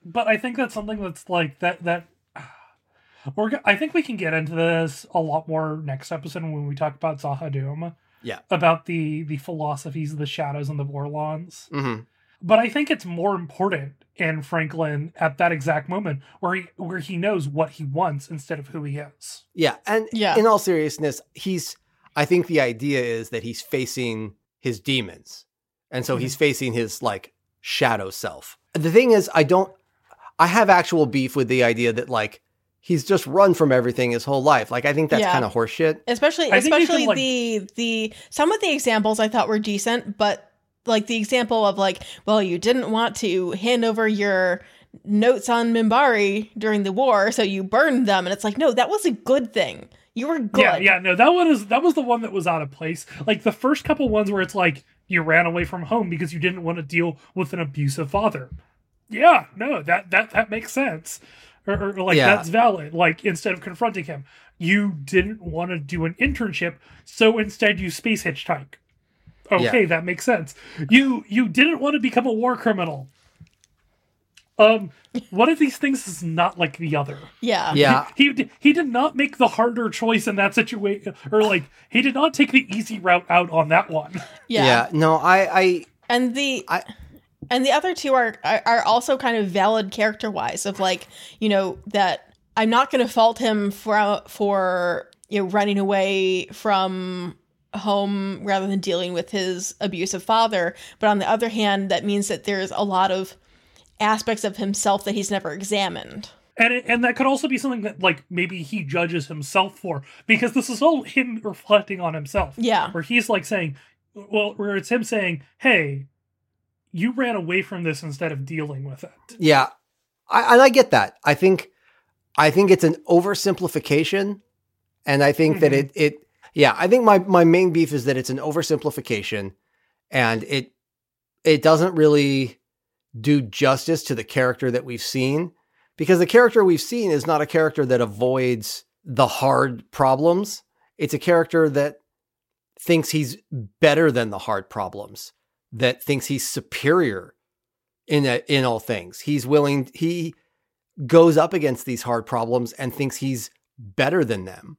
But I think that's something that's like that that we're. I think we can get into this a lot more next episode when we talk about Zaha Doom. Yeah, about the the philosophies of the shadows and the Vorlons. Mm-hmm. But I think it's more important in Franklin at that exact moment where he where he knows what he wants instead of who he is. Yeah. And yeah. In all seriousness, he's I think the idea is that he's facing his demons. And so mm-hmm. he's facing his like shadow self. The thing is, I don't I have actual beef with the idea that like he's just run from everything his whole life. Like I think that's yeah. kind of horseshit. Especially I especially can, like, the the some of the examples I thought were decent, but like the example of like, well, you didn't want to hand over your notes on Minbari during the war, so you burned them. And it's like, no, that was a good thing. You were good. Yeah, yeah, no, that one is that was the one that was out of place. Like the first couple ones where it's like you ran away from home because you didn't want to deal with an abusive father. Yeah, no, that that that makes sense. Or, or like yeah. that's valid. Like instead of confronting him, you didn't want to do an internship, so instead you space hitchhike. Okay, yeah. That makes sense. You you didn't want to become a war criminal. Um, one of these things is not like the other. Yeah. Yeah. He, he, he did not make the harder choice in that situation, or like, he did not take the easy route out on that one. Yeah. Yeah. No, I, I, and the, I, and the other two are, are also kind of valid character wise of like, you know, that I'm not going to fault him for, for, you know, running away from home rather than dealing with his abusive father. But on the other hand, that means that there's a lot of aspects of himself that he's never examined. And it, and that could also be something that, like, maybe he judges himself for, because this is all him reflecting on himself. Yeah. Where he's, like, saying, well, where it's him saying, hey, you ran away from this instead of dealing with it. Yeah. I, and I get that. I think, I think it's an oversimplification, and I think mm-hmm. that it, it, yeah, I think my, my main beef is that it's an oversimplification, and it, it doesn't really do justice to the character that we've seen, because the character we've seen is not a character that avoids the hard problems. It's a character that thinks he's better than the hard problems, that thinks he's superior in a, in all things. He's willing, he goes up against these hard problems and thinks he's better than them.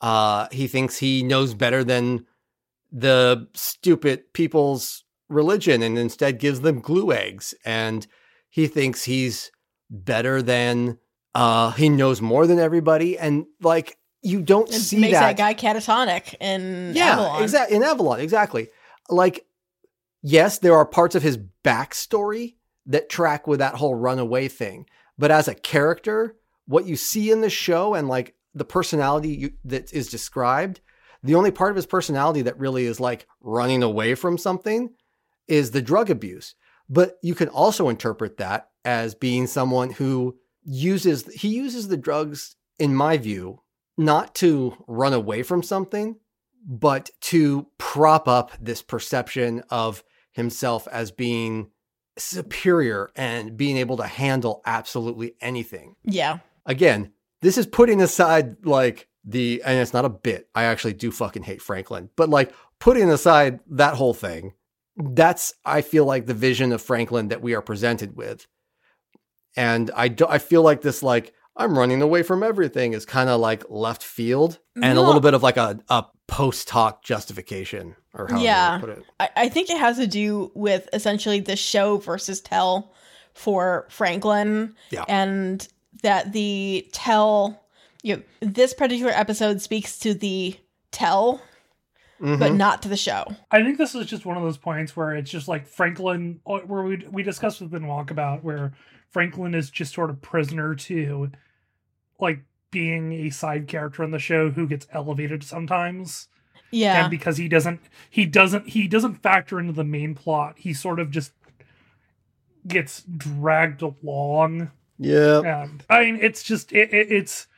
Uh, he thinks he knows better than the stupid people's religion, and instead gives them glue eggs, and he thinks he's better than uh he knows more than everybody, and like you don't it see makes that. that guy catatonic in yeah, Avalon. Exactly in Avalon, exactly. Like, yes, there are parts of his backstory that track with that whole runaway thing, but as a character, what you see in the show and like the personality you, that is described, the only part of his personality that really is like running away from something is the drug abuse. But you can also interpret that as being someone who uses, he uses the drugs, in my view, not to run away from something, but to prop up this perception of himself as being superior and being able to handle absolutely anything. Yeah. Again, this is putting aside like the, and it's not a bit, I actually do fucking hate Franklin, but like putting aside that whole thing, that's, I feel like, the vision of Franklin that we are presented with. And I, do, I feel like this, like, I'm running away from everything is kind of like left field and no. a little bit of like a, a post hoc justification, or how yeah. you put it. I, I think it has to do with essentially the show versus tell for Franklin. Yeah. And that the tell, you know, this particular episode speaks to the tell. Mm-hmm. But not to the show. I think this is just one of those points where it's just like Franklin, where we we discussed with Ben Walkabout, where Franklin is just sort of prisoner to like being a side character on the show who gets elevated sometimes. Yeah. And because he doesn't, he doesn't, he doesn't factor into the main plot. He sort of just gets dragged along. Yeah. And I mean, it's just, it, it, it's,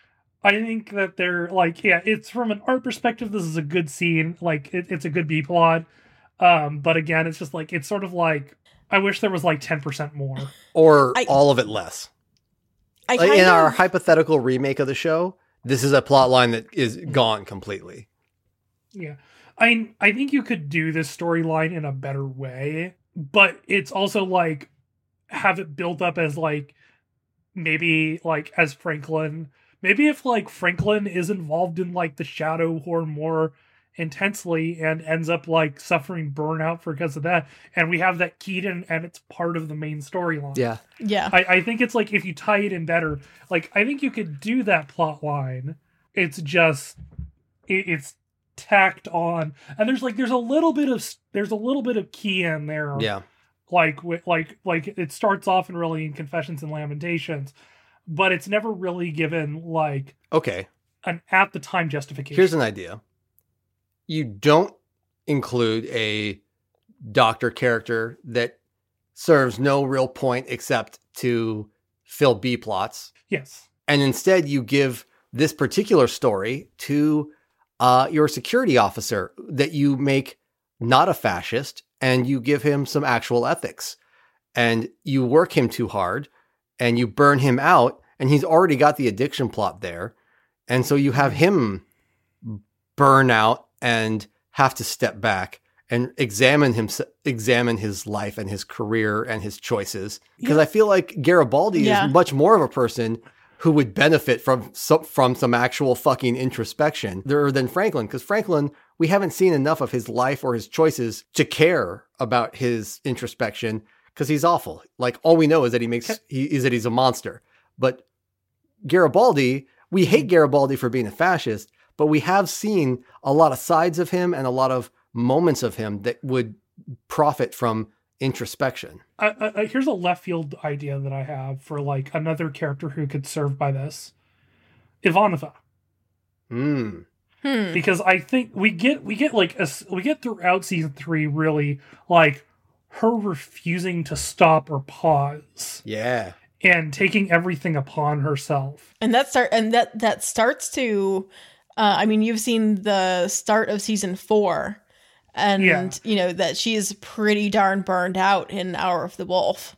I think that they're like, yeah, it's from an art perspective, this is a good scene. Like, it, it's a good B plot. Um, but again, it's just like, it's sort of like, I wish there was like ten percent more. Or I, all of it less. I like, in of, our hypothetical remake of the show, this is a plot line that is gone completely. Yeah. I mean, I think you could do this storyline in a better way, but it's also like, have it built up as like, maybe like as Franklin... Maybe if, like, Franklin is involved in, like, the Shadow Horror more intensely and ends up, like, suffering burnout because of that, and we have that keyed in, and it's part of the main storyline. Yeah. Yeah. I, I think it's, like, if you tie it in better, like, I think you could do that plot line. It's just, it, it's tacked on. And there's, like, there's a little bit of, there's a little bit of key in there. Yeah. Like, like, like, it starts off in really in Confessions and Lamentations, but it's never really given, like, okay, an at-the-time justification. Here's an idea. You don't include a doctor character that serves no real point except to fill B-plots. Yes. And instead, you give this particular story to uh, your security officer that you make not a fascist, and you give him some actual ethics. And you work him too hard, and you burn him out, and he's already got the addiction plot there. And so you have him burn out and have to step back. and examine him, examine his life and his career and his choices. Because yeah. I feel like Garibaldi yeah. is much more of a person who would benefit from some, from some actual fucking introspection rather than Franklin. Because Franklin, we haven't seen enough of his life or his choices to care about his introspection because he's awful. Like, all we know is that he makes, he, is that he's a monster. But Garibaldi, we hate Garibaldi for being a fascist, but we have seen a lot of sides of him and a lot of moments of him that would profit from introspection. I, I, here's a left field idea that I have for like another character who could serve by this. Ivanova. Hmm. Because I think we get, we get like, a, we get throughout season three, really like her refusing to stop or pause. Yeah. And taking everything upon herself. And that start, and that, that starts to, uh, I mean, you've seen the start of season four. And, yeah. you know, that she is pretty darn burned out in Hour of the Wolf.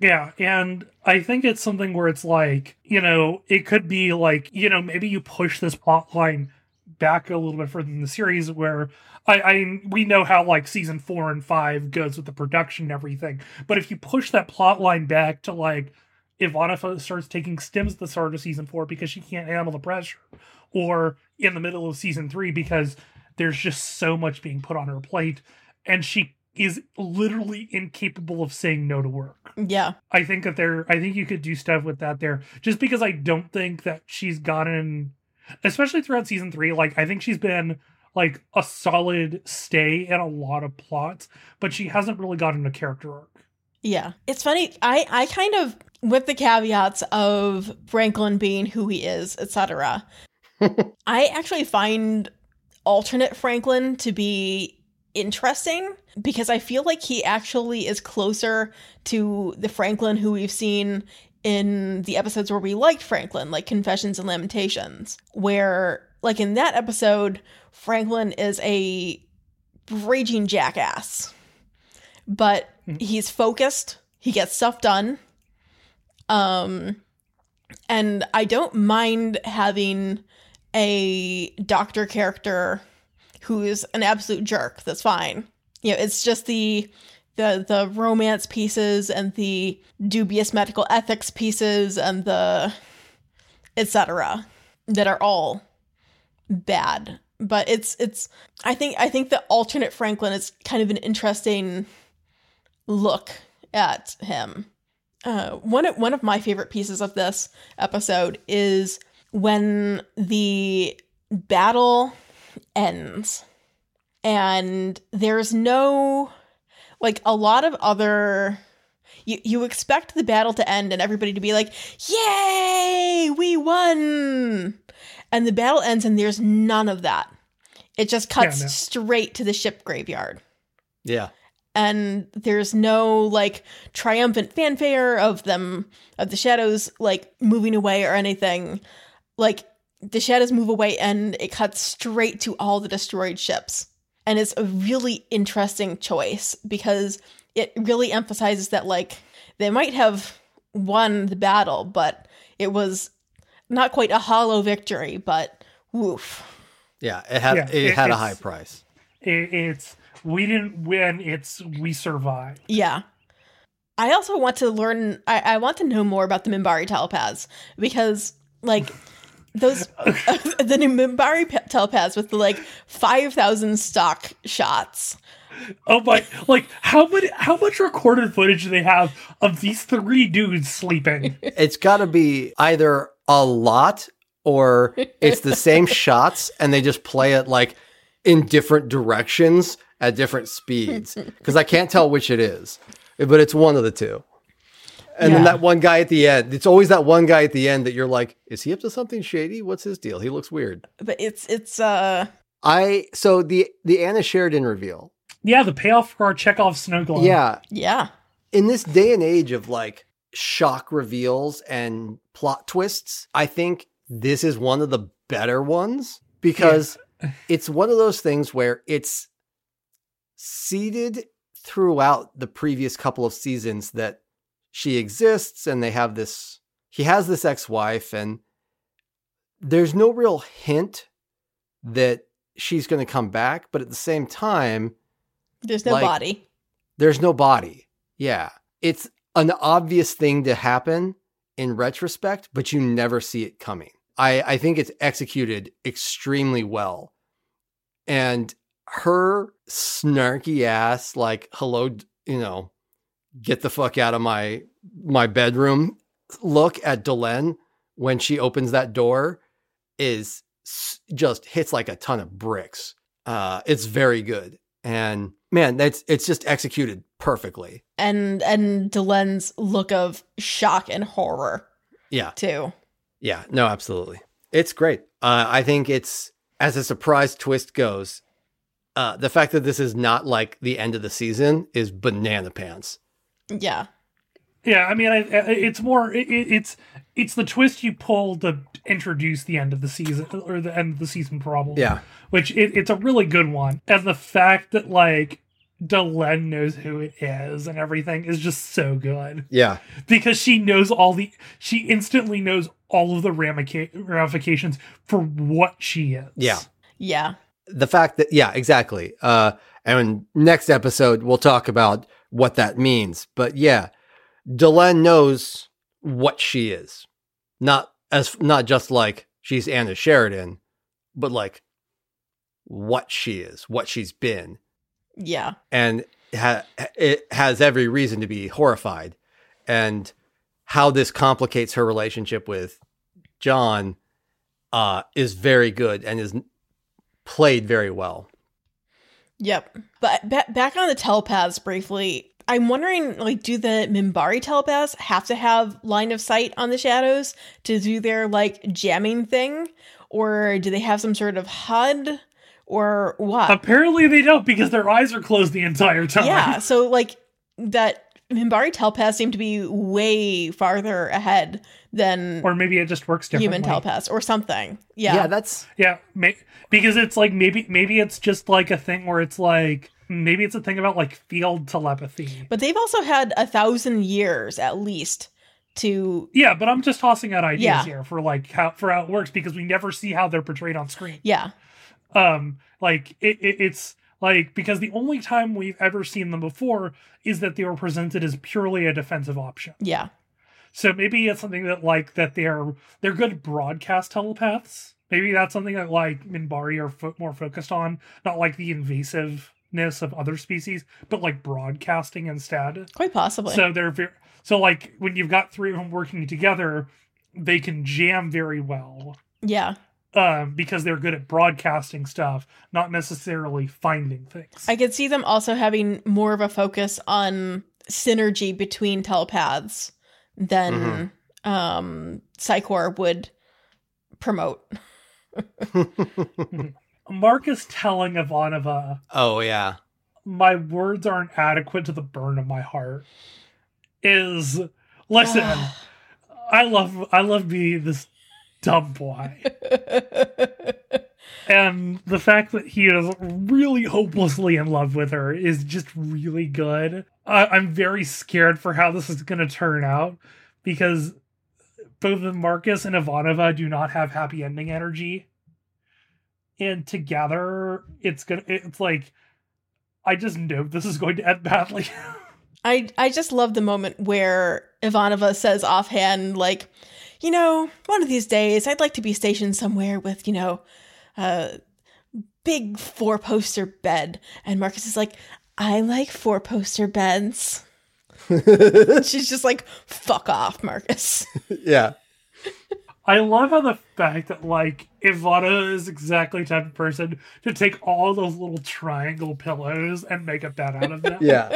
Yeah, and I think it's something where it's like, you know, it could be like, you know, maybe you push this plot line back a little bit further in the series where, I, I we know how, like, season four and five goes with the production and everything. But if you push that plot line back to, like, Ivanova starts taking stims at the start of season four because she can't handle the pressure. Or in the middle of season three because there's just so much being put on her plate, and she is literally incapable of saying no to work. Yeah. I think that there, I think you could do stuff with that there, just because I don't think that she's gotten, especially throughout season three, like, I think she's been like a solid stay in a lot of plots, but she hasn't really gotten a character arc. Yeah. It's funny. I, I kind of, with the caveats of Franklin being who he is, et cetera, I actually find alternate Franklin to be interesting because I feel like he actually is closer to the Franklin who we've seen in the episodes where we liked Franklin, like Confessions and Lamentations, where, like, in that episode, Franklin is a raging jackass, but he's focused, he gets stuff done, um, and I don't mind having a doctor character who is an absolute jerk. That's fine. You know, it's just the the the romance pieces and the dubious medical ethics pieces and the et cetera that are all bad. But it's it's I think I think the alternate Franklin is kind of an interesting look at him. Uh, one of, one of my favorite pieces of this episode is when the battle ends and there's no, like, a lot of other, you, you expect the battle to end and everybody to be like, yay, we won. And the battle ends and there's none of that. It just cuts yeah, no. straight to the ship graveyard. Yeah. And there's no, like, triumphant fanfare of them, of the shadows, like, moving away or anything. Like, the shadows move away and it cuts straight to all the destroyed ships. And it's a really interesting choice because it really emphasizes that, like, they might have won the battle, but it was not quite a hollow victory, but woof. Yeah, it had, yeah, it, it had a high price. It, it's, we didn't win, it's, we survived. Yeah. I also want to learn, I, I want to know more about the Minbari telepaths because, like, those uh, the new Minbari pe- telepaths with the, like, five thousand stock shots. Oh my, like, how much how much recorded footage do they have of these three dudes sleeping? It's gotta be either a lot or it's the same shots and they just play it, like, in different directions at different speeds. Because I can't tell which it is, but it's one of the two. And yeah. then that one guy at the end, it's always that one guy at the end that you're like, is he up to something shady? What's his deal? He looks weird. But it's, it's, uh, I, so the, the Anna Sheridan reveal. Yeah. The payoff for our Chekhov snow globe. Yeah. Yeah. In this day and age of, like, shock reveals and plot twists, I think this is one of the better ones because yeah. it's one of those things where it's seeded throughout the previous couple of seasons that she exists and they have this, he has this ex-wife, and there's no real hint that she's going to come back. But at the same time, There's no like, body. There's no body. Yeah. It's an obvious thing to happen in retrospect, but you never see it coming. I, I think it's executed extremely well. And her snarky ass, like, hello, you know, get the fuck out of my my bedroom look at Delenn when she opens that door is just hits like a ton of bricks. Uh, it's very good. And man, that's it's just executed perfectly. And and Delenn's look of shock and horror. Yeah. Too. Yeah. No, absolutely. It's great. Uh, I think it's, as a surprise twist goes, uh, the fact that this is not like the end of the season is banana pants. Yeah. Yeah. I mean, I, it's more, it, it's, it's the twist you pull to introduce the end of the season or the end of the season problem. Yeah. Which it, it's a really good one. And the fact that like Delenn knows who it is and everything is just so good. Yeah. Because she knows all the, she instantly knows all of the ramifications for what she is. Yeah. Yeah. The fact that, yeah, exactly. Uh, and next episode, we'll talk about what that means. But yeah, Delenn knows what she is. Not as, not just like she's Anna Sheridan, but like what she is, what she's been. Yeah. And ha- it has every reason to be horrified. And how this complicates her relationship with John uh, is very good and is played very well. Yep. But ba- back on the telepaths briefly, I'm wondering, like, do the Minbari telepaths have to have line of sight on the shadows to do their, like, jamming thing? Or do they have some sort of H U D or what? Apparently they don't, because their eyes are closed the entire time. Yeah, so, like, that Minbari telepaths seem to be way farther ahead than... Or maybe it just works differently. Human telepaths or something. Yeah, yeah that's... Yeah, may- because it's, like, maybe maybe it's just, like, a thing where it's, like... Maybe it's a thing about like field telepathy. But they've also had a thousand years at least to. Yeah, but I'm just tossing out ideas yeah. here for like how for how it works, because we never see how they're portrayed on screen. Yeah. Um, like it, it, it's like, because the only time we've ever seen them before is that they were presented as purely a defensive option. Yeah. So maybe it's something that like that they're they're good broadcast telepaths. Maybe that's something that like Minbari are fo- more focused on, not like the invasive of other species, but like broadcasting instead. Quite possibly. So they're very, so like when you've got three of them working together, they can jam very well. Yeah. Um, because they're good at broadcasting stuff, not necessarily finding things. I could see them also having more of a focus on synergy between telepaths than mm-hmm. um, Psycor would promote. Marcus telling Ivanova, oh yeah, my words aren't adequate to the burn of my heart, is, listen, I love I love being this dumb boy. And the fact that he is really hopelessly in love with her is just really good. I, I'm very scared for how this is going to turn out, because both Marcus and Ivanova do not have happy ending energy. And together, it's gonna. It's like, I just know this is going to end badly. I I just love the moment where Ivanova says offhand, like, you know, one of these days, I'd like to be stationed somewhere with, you know, a big four-poster bed. And Marcus is like, I like four-poster beds. She's just like, fuck off, Marcus. Yeah. I love how the fact that, like, Ivana is exactly the type of person to take all those little triangle pillows and make a bed out of them. Yeah.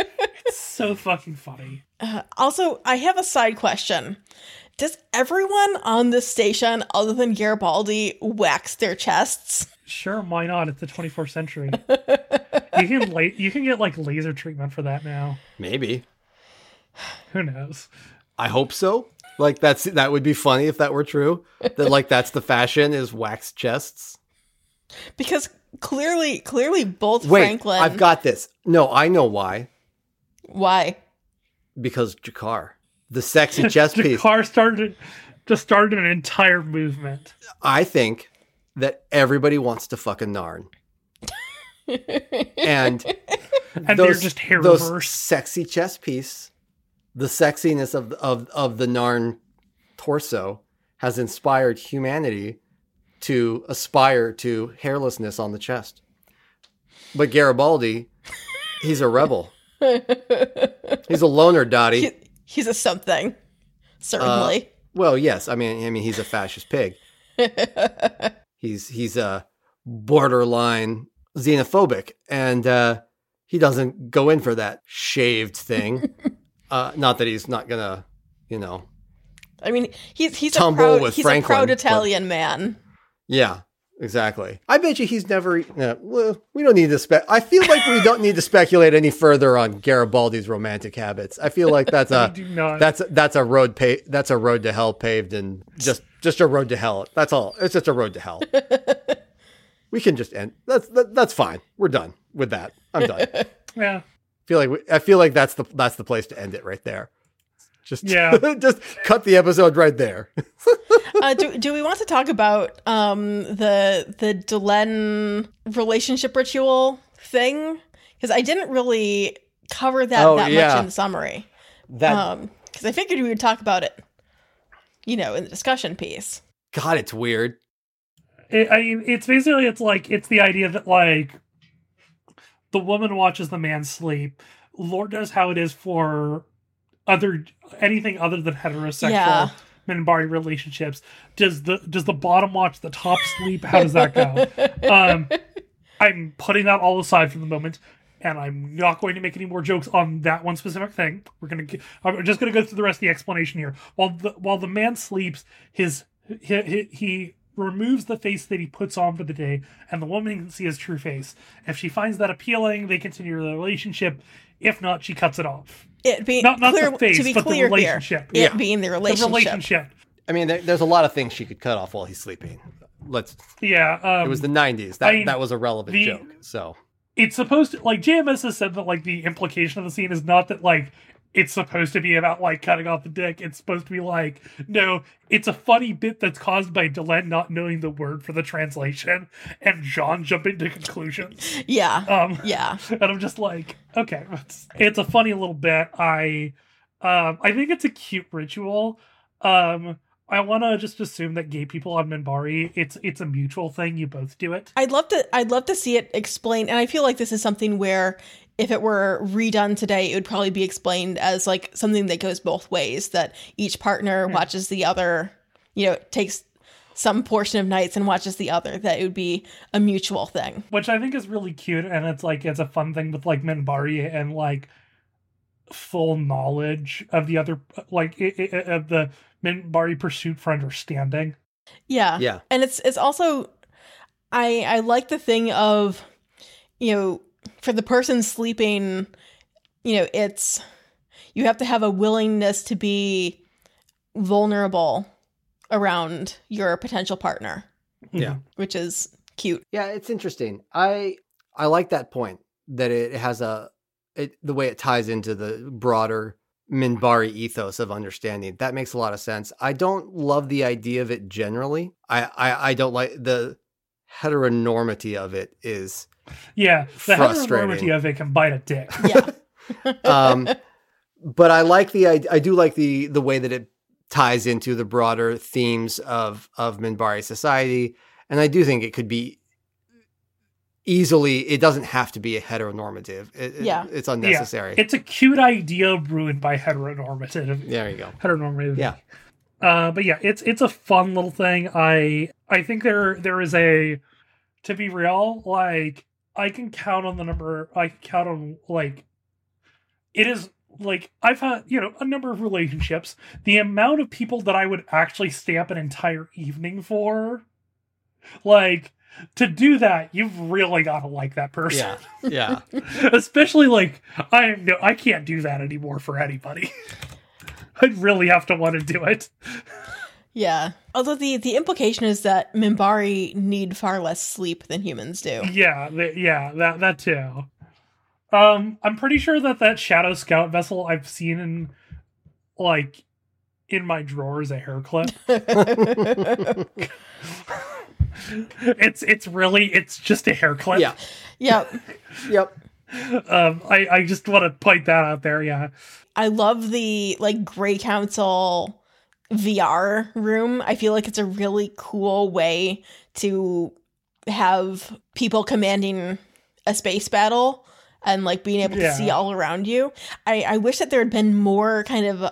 It's so fucking funny. Uh, also, I have a side question. Does everyone on this station, other than Garibaldi, wax their chests? Sure, why not? It's the twenty-first century. you can la- You can get, like, laser treatment for that now. Maybe. Who knows? I hope so. Like, that's that would be funny if that were true. That, like, that's the fashion, is wax chests. Because clearly, clearly both Wait, Franklin... Wait, I've got this. No, I know why. Why? Because G'Kar. The sexy chest G'Kar piece. G'Kar started, just started an entire movement. I think that everybody wants to fuck a Narn. And and those, they're just hair those reverse. Sexy chest piece, the sexiness of of of the Narn torso has inspired humanity to aspire to hairlessness on the chest. But Garibaldi, he's a rebel. He's a loner, Dottie. He, he's a something, certainly. Uh, well, yes. I mean, I mean, he's a fascist pig. he's he's a borderline xenophobic, and uh, he doesn't go in for that shaved thing. uh, not that he's not gonna, you know. I mean, he's he's a proud, with he's Franklin, a proud Italian but, man. Yeah. Exactly. I bet you he's never. No, well, we don't need to. Spe- I feel like we don't need to speculate any further on Garibaldi's romantic habits. I feel like that's a that's that's a road pa- that's a road to hell paved and just just a road to hell. That's all. It's just a road to hell. We can just end. That's that, that's fine. We're done with that. I'm done. Yeah. I feel like we, I feel like that's the that's the place to end it right there. Just yeah. Just cut the episode right there. uh, do do we want to talk about um, the the Delenn relationship ritual thing? Because I didn't really cover that oh, that yeah. much in the summary. That because um, I figured we would talk about it, you know, in the discussion piece. God, it's weird. It, I mean, it's basically it's like it's the idea that like the woman watches the man sleep. Lord knows how it is for. Other anything other than heterosexual yeah. Minbari relationships. Does the does the bottom watch the top sleep? How does that go? um, I'm putting that all aside for the moment, and I'm not going to make any more jokes on that one specific thing. We're gonna I'm just gonna go through the rest of the explanation here. While the while the man sleeps, his he he, he removes the face that he puts on for the day, and the woman can see his true face. If she finds that appealing, they continue the relationship. If not, she cuts it off. It being not, not clear, the face, to be but clear the relationship. Here, it yeah. being the relationship. The relationship. I mean, there, there's a lot of things she could cut off while he's sleeping. Let's. Yeah, um, it was the nineties. That I mean, that was a relevant the, joke. So it's supposed to like J M S has said that like the implication of the scene is not that like it's supposed to be about like cutting off the dick. It's supposed to be like no, it's a funny bit that's caused by Delenn not knowing the word for the translation and John jumping to conclusions. Yeah, um, yeah, and I'm just like. Okay, it's, it's a funny little bit. I um, I think it's a cute ritual. Um, I want to just assume that gay people on Minbari, it's it's a mutual thing. You both do it. I'd love to. I'd love to see it explained. And I feel like this is something where, if it were redone today, it would probably be explained as like something that goes both ways. That each partner yeah. watches the other. You know, takes some portion of nights and watches the other, that it would be a mutual thing. Which I think is really cute, and it's like, it's a fun thing with like Minbari and like full knowledge of the other, like it, it, of the Minbari pursuit for understanding. Yeah. Yeah. And it's, it's also, I, I like the thing of, you know, for the person sleeping, you know, it's, you have to have a willingness to be vulnerable around your potential partner, yeah, which is cute. Yeah, it's interesting. I I like that point that it has a it, the way it ties into the broader Minbari ethos of understanding. That makes a lot of sense. I don't love the idea of it generally. I I, I don't like the heteronormity of it. Is yeah, the heteronormity of it can bite a dick. Yeah, um, but I like the I, I do like the the way that it ties into the broader themes of, of Minbari society. And I do think it could be easily, it doesn't have to be a heteronormative. It, yeah. It, it's unnecessary. Yeah. It's a cute idea ruined by heteronormative. There you go. Heteronormative. Yeah. Uh, but yeah, it's, it's a fun little thing. I, I think there, there is a, to be real, like I can count on the number, I can count on like, it is, like, I've had, you know, a number of relationships. The amount of people that I would actually stay up an entire evening for, like, to do that, you've really got to like that person. Yeah, yeah. Especially, like, I no, I can't do that anymore for anybody. I'd really have to want to do it. Yeah. Although the, the implication is that Minbari need far less sleep than humans do. Yeah, th- yeah, that that too. Um, I'm pretty sure that that Shadow Scout vessel I've seen in, like, in my drawer is a hair clip. it's it's really, it's just a hair clip. Yeah. Yep. Yep. Um, I, I just want to point that out there, yeah. I love the, like, Grey Council V R room. I feel like it's a really cool way to have people commanding a space battle and, like, being able yeah. to see all around you. I, I wish that there had been more kind of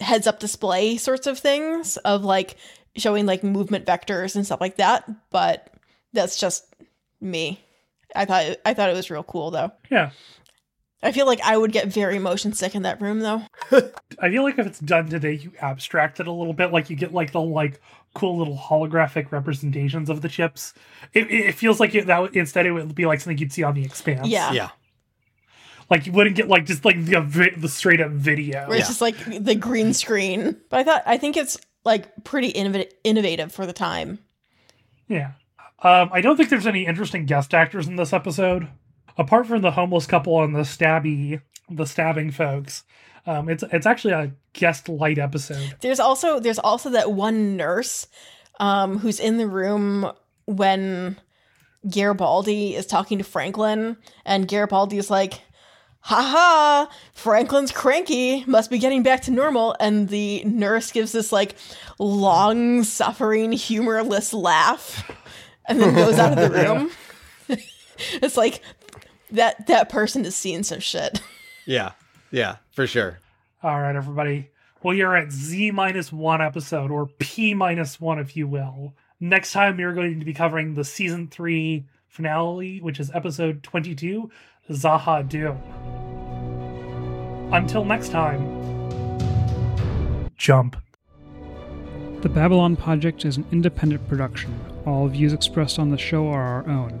heads-up display sorts of things of, like, showing, like, movement vectors and stuff like that, but that's just me. I thought it, I thought it was real cool, though. Yeah. I feel like I would get very motion sick in that room, though. I feel like if it's done today, you abstract it a little bit. Like, you get, like, the, like, cool little holographic representations of the chips. It, it, it feels like it, that instead it would be, like, something you'd see on The Expanse. Yeah. Yeah. Like, you wouldn't get, like, just, like, the, the straight-up video. Where it's yeah. just, like, the green screen. But I thought, I think it's, like, pretty innov- innovative for the time. Yeah. Um, I don't think there's any interesting guest actors in this episode. Apart from the homeless couple and the stabby, the stabbing folks, um, it's it's actually a guest light episode. There's also there's also that one nurse um, who's in the room when Garibaldi is talking to Franklin, and Garibaldi is like, "Ha ha, Franklin's cranky, must be getting back to normal," and the nurse gives this like long suffering humorless laugh, and then goes out of the room. It's like. That that person is seeing some shit. Yeah, yeah, for sure. All right, everybody. Well, you're at Z minus one episode, or P minus one, if you will. Next time, you're going to be covering the season three finale, which is episode twenty-two, Zaha Doom. Until next time, jump. The Babylon Project is an independent production. All views expressed on the show are our own.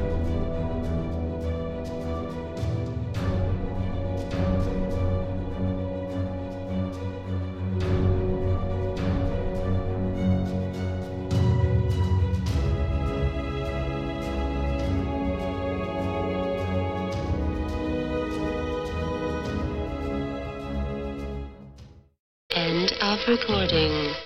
Recording.